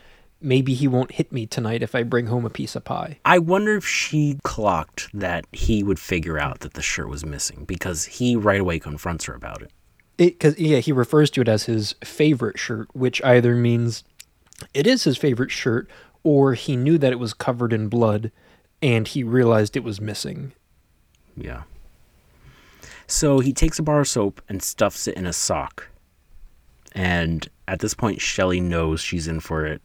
maybe he won't hit me tonight if I bring home a piece of pie. I wonder if she clocked that he would figure out that the shirt was missing, because he right away confronts her about it. He refers to it as his favorite shirt, which either means it is his favorite shirt, or he knew that it was covered in blood and he realized it was missing. Yeah. So he takes a bar of soap and stuffs it in a sock. And at this point, Shelley knows she's in for it.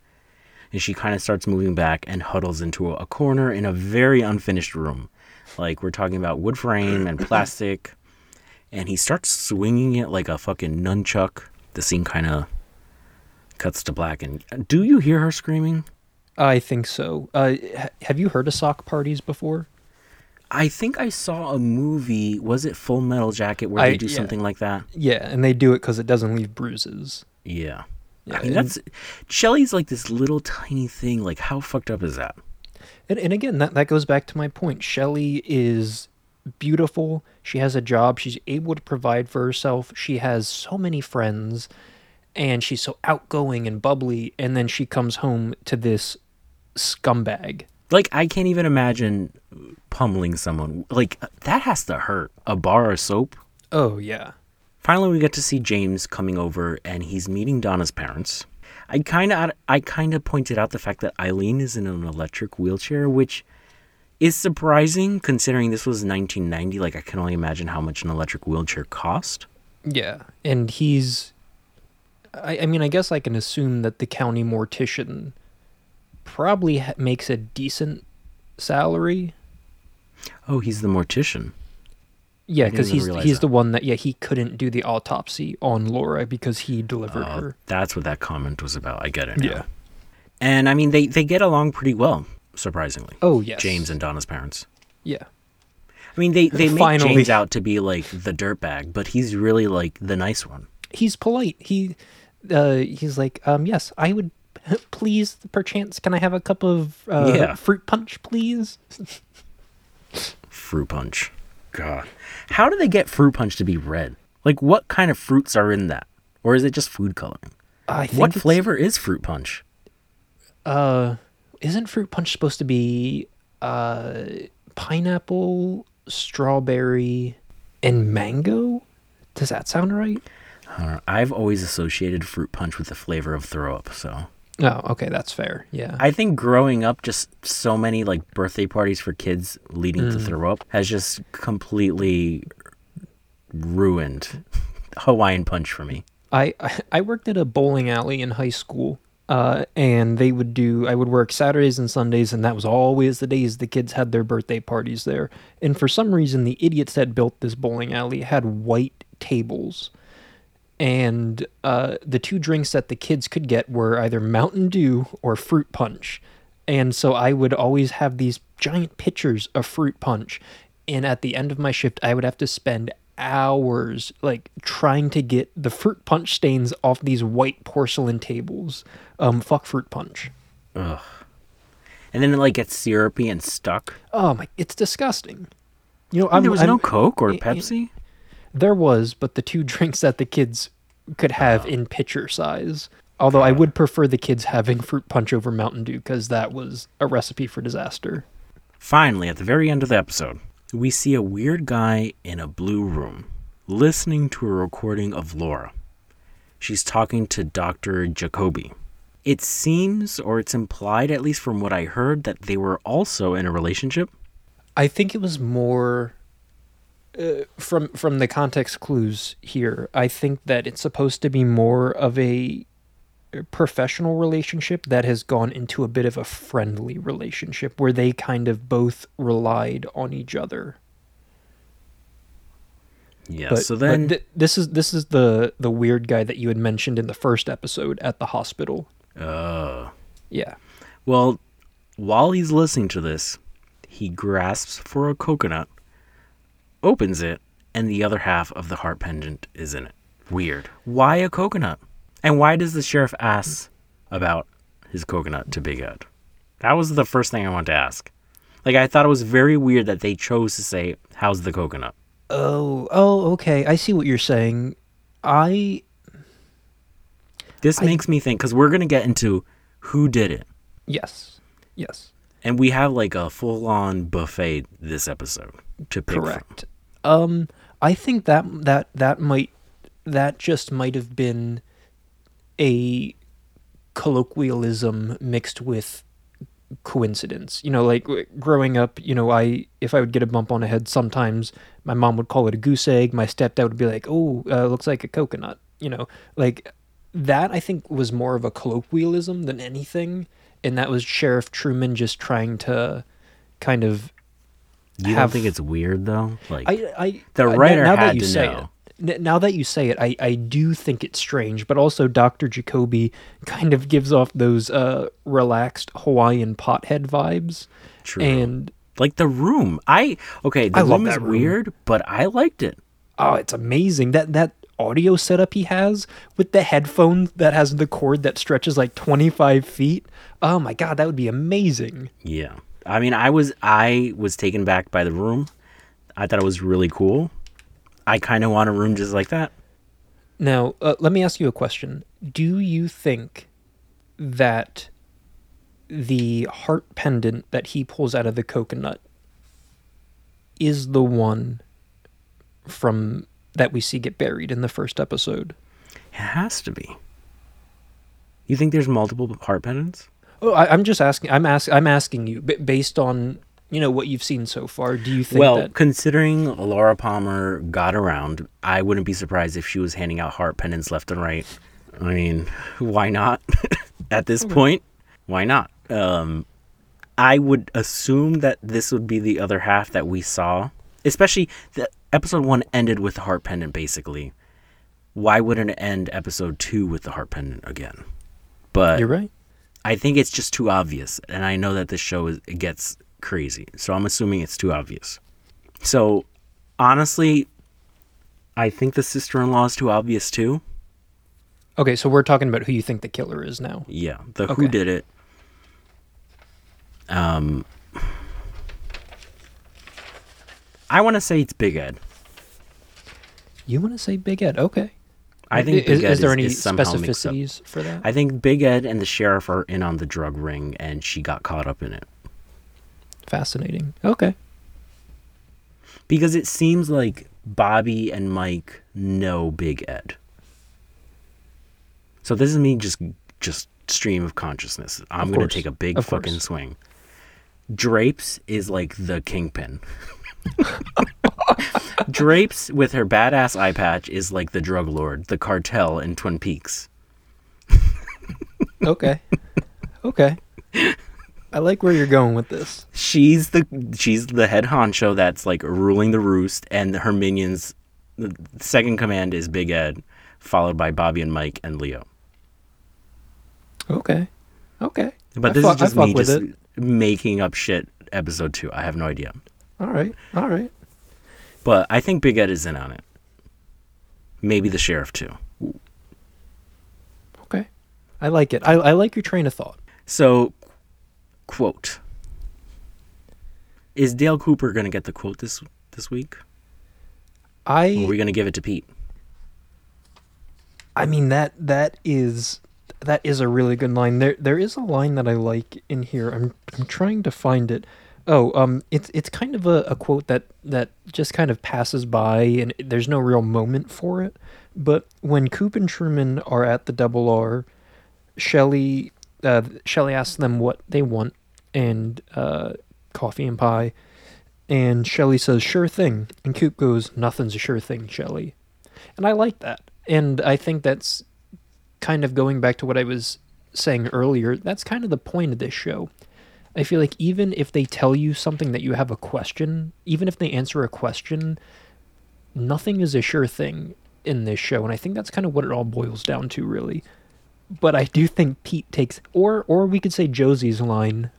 And she kind of starts moving back and huddles into a corner in a very unfinished room. Like, we're talking about wood frame and plastic. And he starts swinging it like a fucking nunchuck. The scene kind of cuts to black. And do you hear her screaming? I think so. Have you heard of sock parties before? I think I saw a movie. Was it Full Metal Jacket where they do something like that? Yeah, and they do it because it doesn't leave bruises. Yeah. I mean, that's Shelley's, like, this little tiny thing. Like, how fucked up is that? And again, that goes back to my point. Shelley is beautiful. She has a job. She's able to provide for herself. She has so many friends, and she's so outgoing and bubbly. And then she comes home to this scumbag. Like, I can't even imagine pummeling someone. Like, that has to hurt. A bar of soap. Oh, yeah. Finally, we get to see James coming over, and he's meeting Donna's parents. I kind of pointed out the fact that Eileen is in an electric wheelchair, which is surprising considering this was 1990. Like, I can only imagine how much an electric wheelchair cost. Yeah, and I mean, I guess I can assume that the county mortician probably makes a decent salary. Oh, he's the mortician. Yeah, because he's the one that he couldn't do the autopsy on Laura because he delivered her. That's what that comment was about. I get it now. Yeah. And I mean, they get along pretty well, surprisingly. Oh, yes. James and Donna's parents. Yeah. I mean, they make James out to be like the dirtbag, but he's really like the nice one. He's polite. He's like, yes, I would. Please, perchance, can I have a cup of fruit punch, please? Fruit punch. God. How do they get fruit punch to be red? Like, what kind of fruits are in that? Or is it just food coloring? What flavor is fruit punch? Isn't fruit punch supposed to be pineapple, strawberry, and mango? Does that sound right? I've always associated fruit punch with the flavor of throw up, so... Oh, okay, that's fair, yeah. I think growing up, just so many, like, birthday parties for kids leading to throw up has just completely ruined Hawaiian punch for me. I worked at a bowling alley in high school, and they would do... I would work Saturdays and Sundays, and that was always the days the kids had their birthday parties there. And for some reason, the idiots that built this bowling alley had white tables... And the two drinks that the kids could get were either Mountain Dew or fruit punch. And so I would always have these giant pitchers of fruit punch. And at the end of my shift, I would have to spend hours like trying to get the fruit punch stains off these white porcelain tables. Fuck fruit punch. Ugh. And then it like gets syrupy and stuck. Oh my, it's disgusting. You know, there was no Coke or Pepsi? There was, but the two drinks that the kids could have in pitcher size. Although I would prefer the kids having fruit punch over Mountain Dew, because that was a recipe for disaster. Finally, at the very end of the episode, we see a weird guy in a blue room listening to a recording of Laura. She's talking to Dr. Jacoby. It seems, or it's implied, at least from what I heard, that they were also in a relationship. I think it was more... From the context clues here, I think that it's supposed to be more of a professional relationship that has gone into a bit of a friendly relationship where they kind of both relied on each other. Yeah. But, so then this is the weird guy that you had mentioned in the first episode at the hospital. Yeah. Well, while he's listening to this, he grasps for a coconut, opens it, and the other half of the heart pendant is in it. Weird. Why a coconut? And why does the sheriff ask about his coconut to Big Ed? That was the first thing I wanted to ask. Like, I thought it was very weird that they chose to say, how's the coconut? Oh, okay. I see what you're saying. This makes me think, because we're going to get into who did it. Yes. And we have, like, a full-on buffet this episode to pick Correct. From. I think that just might have been a colloquialism mixed with coincidence. You know, like, growing up, you know, if I would get a bump on the head, sometimes my mom would call it a goose egg. My stepdad would be like, looks like a coconut. You know, like, that, I think, was more of a colloquialism than anything. And that was Sheriff Truman just trying to kind of... You don't think it's weird, though? Like, the writer had to know. Now that you say it, I do think it's strange, but also Dr. Jacoby kind of gives off those relaxed Hawaiian pothead vibes. True. And like the room. The room is weird, but I liked it. Oh, it's amazing. That audio setup he has with the headphone that has the cord that stretches like 25 feet. Oh my God, that would be amazing. Yeah. I mean, I was taken back by the room. I thought it was really cool. I kind of want a room just like that. Now, let me ask you a question. Do you think that the heart pendant that he pulls out of the coconut is the one from... that we see get buried in the first episode? It has to be. You think there's multiple heart pendants? Oh, I'm just asking. I'm asking you, based on, you know, what you've seen so far. Do you think? Well, considering Laura Palmer got around, I wouldn't be surprised if she was handing out heart pendants left and right. I mean, why not? At this point, why not? I would assume that this would be the other half that we saw, especially the. Episode 1 ended with the heart pendant, basically. Why wouldn't it end episode 2 with the heart pendant again? But you're right. I think it's just too obvious, and I know that this show it gets crazy, so I'm assuming it's too obvious. So, honestly, I think the sister-in-law is too obvious, too. Okay, so we're talking about who you think the killer is now. Yeah, who did it. I want to say it's Big Ed. You want to say Big Ed? Okay. I think is there any specificities for that? I think Big Ed and the sheriff are in on the drug ring, and she got caught up in it. Fascinating. Okay. Because it seems like Bobby and Mike know Big Ed. So this is me just stream of consciousness. I'm going to take a big fucking swing. Drapes is like the kingpin. Drapes with her badass eye patch is like the drug lord, the cartel in Twin Peaks. Okay. I like where you're going with this. She's the head honcho that's like ruling the roost, and her minions, the second command is Big Ed, followed by Bobby and Mike and Leo. Okay. But this is just me just making up shit. Episode 2. I have no idea. All right. But I think Big Ed is in on it. Maybe the sheriff too. Okay. I like it. I like your train of thought. So, quote. Is Dale Cooper going to get the quote this week? Or are we going to give it to Pete? I mean, that is a really good line. There is a line that I like in here. I'm trying to find it. Oh, it's kind of a quote that just kind of passes by, and there's no real moment for it. But when Coop and Truman are at the Double R, Shelley asks them what they want, and coffee and pie, and Shelley says, "Sure thing," and Coop goes, "Nothing's a sure thing, Shelley," and I like that, and I think that's kind of going back to what I was saying earlier. That's kind of the point of this show. I feel like even if they tell you something that you have a question, even if they answer a question, nothing is a sure thing in this show. And I think that's kind of what it all boils down to, really. But I do think Pete takes, or we could say Josie's line,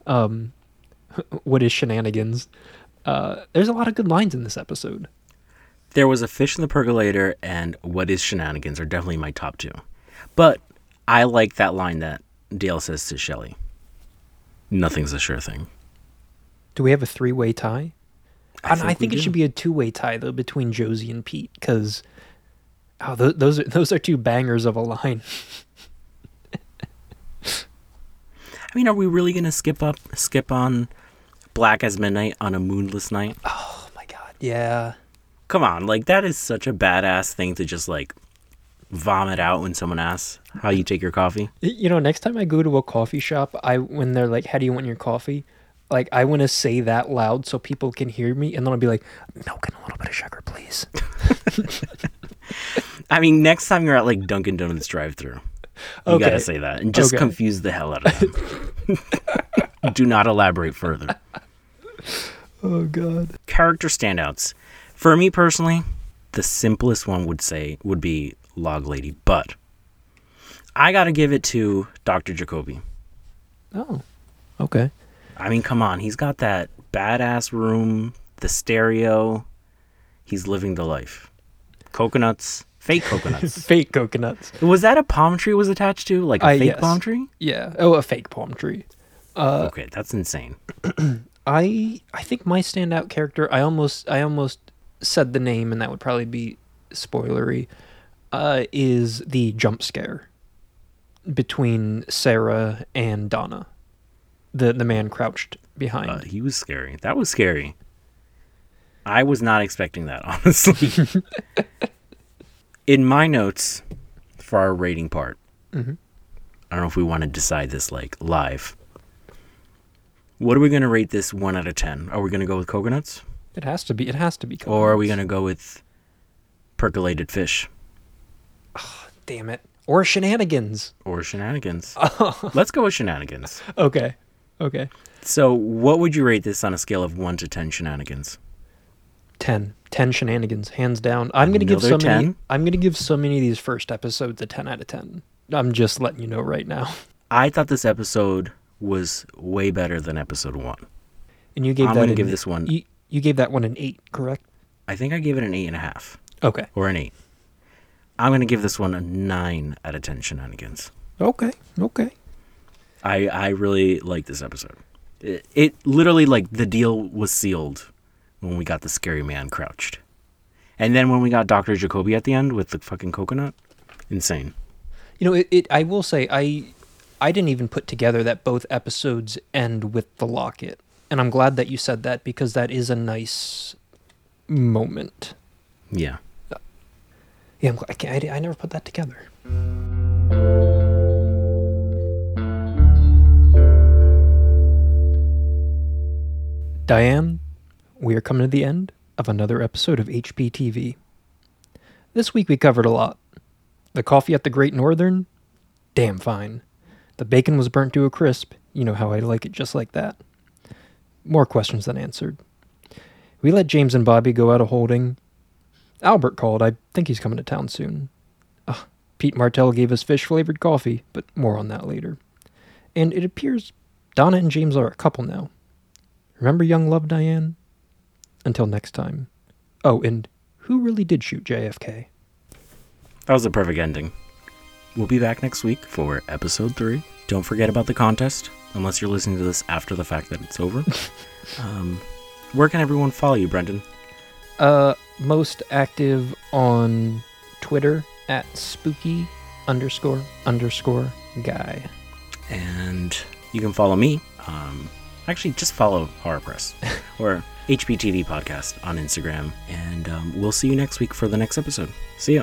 what is shenanigans? There's a lot of good lines in this episode. There was a fish in the percolator, and what is shenanigans are definitely my top two. But I like that line that Dale says to Shelley. Nothing's a sure thing. Do we have a three-way tie? I think it should be a two-way tie, though, between Josie and Pete, because those are two bangers of a line. I mean, are we really going to skip on Black as Midnight on a moonless night? Oh, my God. Yeah. Come on. Like, that is such a badass thing to just, like, vomit out when someone asks how you take your coffee. You know, next time I go to a coffee shop, when they're like, "How do you want your coffee?" Like, I want to say that loud so people can hear me, and then I'll be like, "Milk and a little bit of sugar, please." I mean, next time you're at like Dunkin' Donuts drive-thru, you gotta say that and just confuse the hell out of them. Do not elaborate further. Oh God. Character standouts. For me personally, the simplest one would be Log Lady, but I gotta give it to Dr. Jacoby. Oh, okay. I mean, come on, he's got that badass room, the stereo. He's living the life. Coconuts, fake coconuts. Fake coconuts. Was that a palm tree was attached to? Like a fake palm tree? Yeah. Oh, a fake palm tree. Okay, that's insane. I think my standout character, I almost said the name, and that would probably be spoilery. Is the jump scare between Sarah and Donna, the man crouched behind. He was scary. That was scary. I was not expecting that, honestly. In my notes for our rating part, I don't know if we want to decide this like live. What are we going to rate this 1 out of 10? Are we going to go with coconuts? It has to be coconuts. Or are we going to go with percolated fish? Oh, damn it. Or shenanigans. Let's go with shenanigans. Okay. So what would you rate this on a scale of 1 to 10 shenanigans? 10. 10 shenanigans, hands down. I'm going to give so many of these first episodes a 10 out of 10. I'm just letting you know right now. I thought this episode was way better than episode 1. And you gave I'm going to give this one You gave that one an 8, correct? I think I gave it an 8.5. Okay. Or an 8. I'm going to give this one a 9 out of 10 shenanigans. Okay. Okay. I really like this episode. It literally, like, the deal was sealed when we got the scary man crouched. And then when we got Dr. Jacoby at the end with the fucking coconut, insane. You know, I will say, I didn't even put together that both episodes end with the locket. And I'm glad that you said that, because that is a nice moment. Yeah. Yeah, I never put that together. Diane, we are coming to the end of another episode of HPTV. This week we covered a lot. The coffee at the Great Northern, damn fine. The bacon was burnt to a crisp. You know how I like it just like that. More questions than answered. We let James and Bobby go out of holding. Albert called. I think he's coming to town soon. Pete Martell gave us fish-flavored coffee, but more on that later. And it appears Donna and James are a couple now. Remember young love, Diane? Until next time. Oh, and who really did shoot JFK? That was a perfect ending. We'll be back next week for episode 3. Don't forget about the contest, unless you're listening to this after the fact that it's over. Where can everyone follow you, Brendan? Most active on Twitter at spooky__guy. And you can follow me. Actually, just follow Horror Press or HPTV Podcast on Instagram. And we'll see you next week for the next episode. See ya.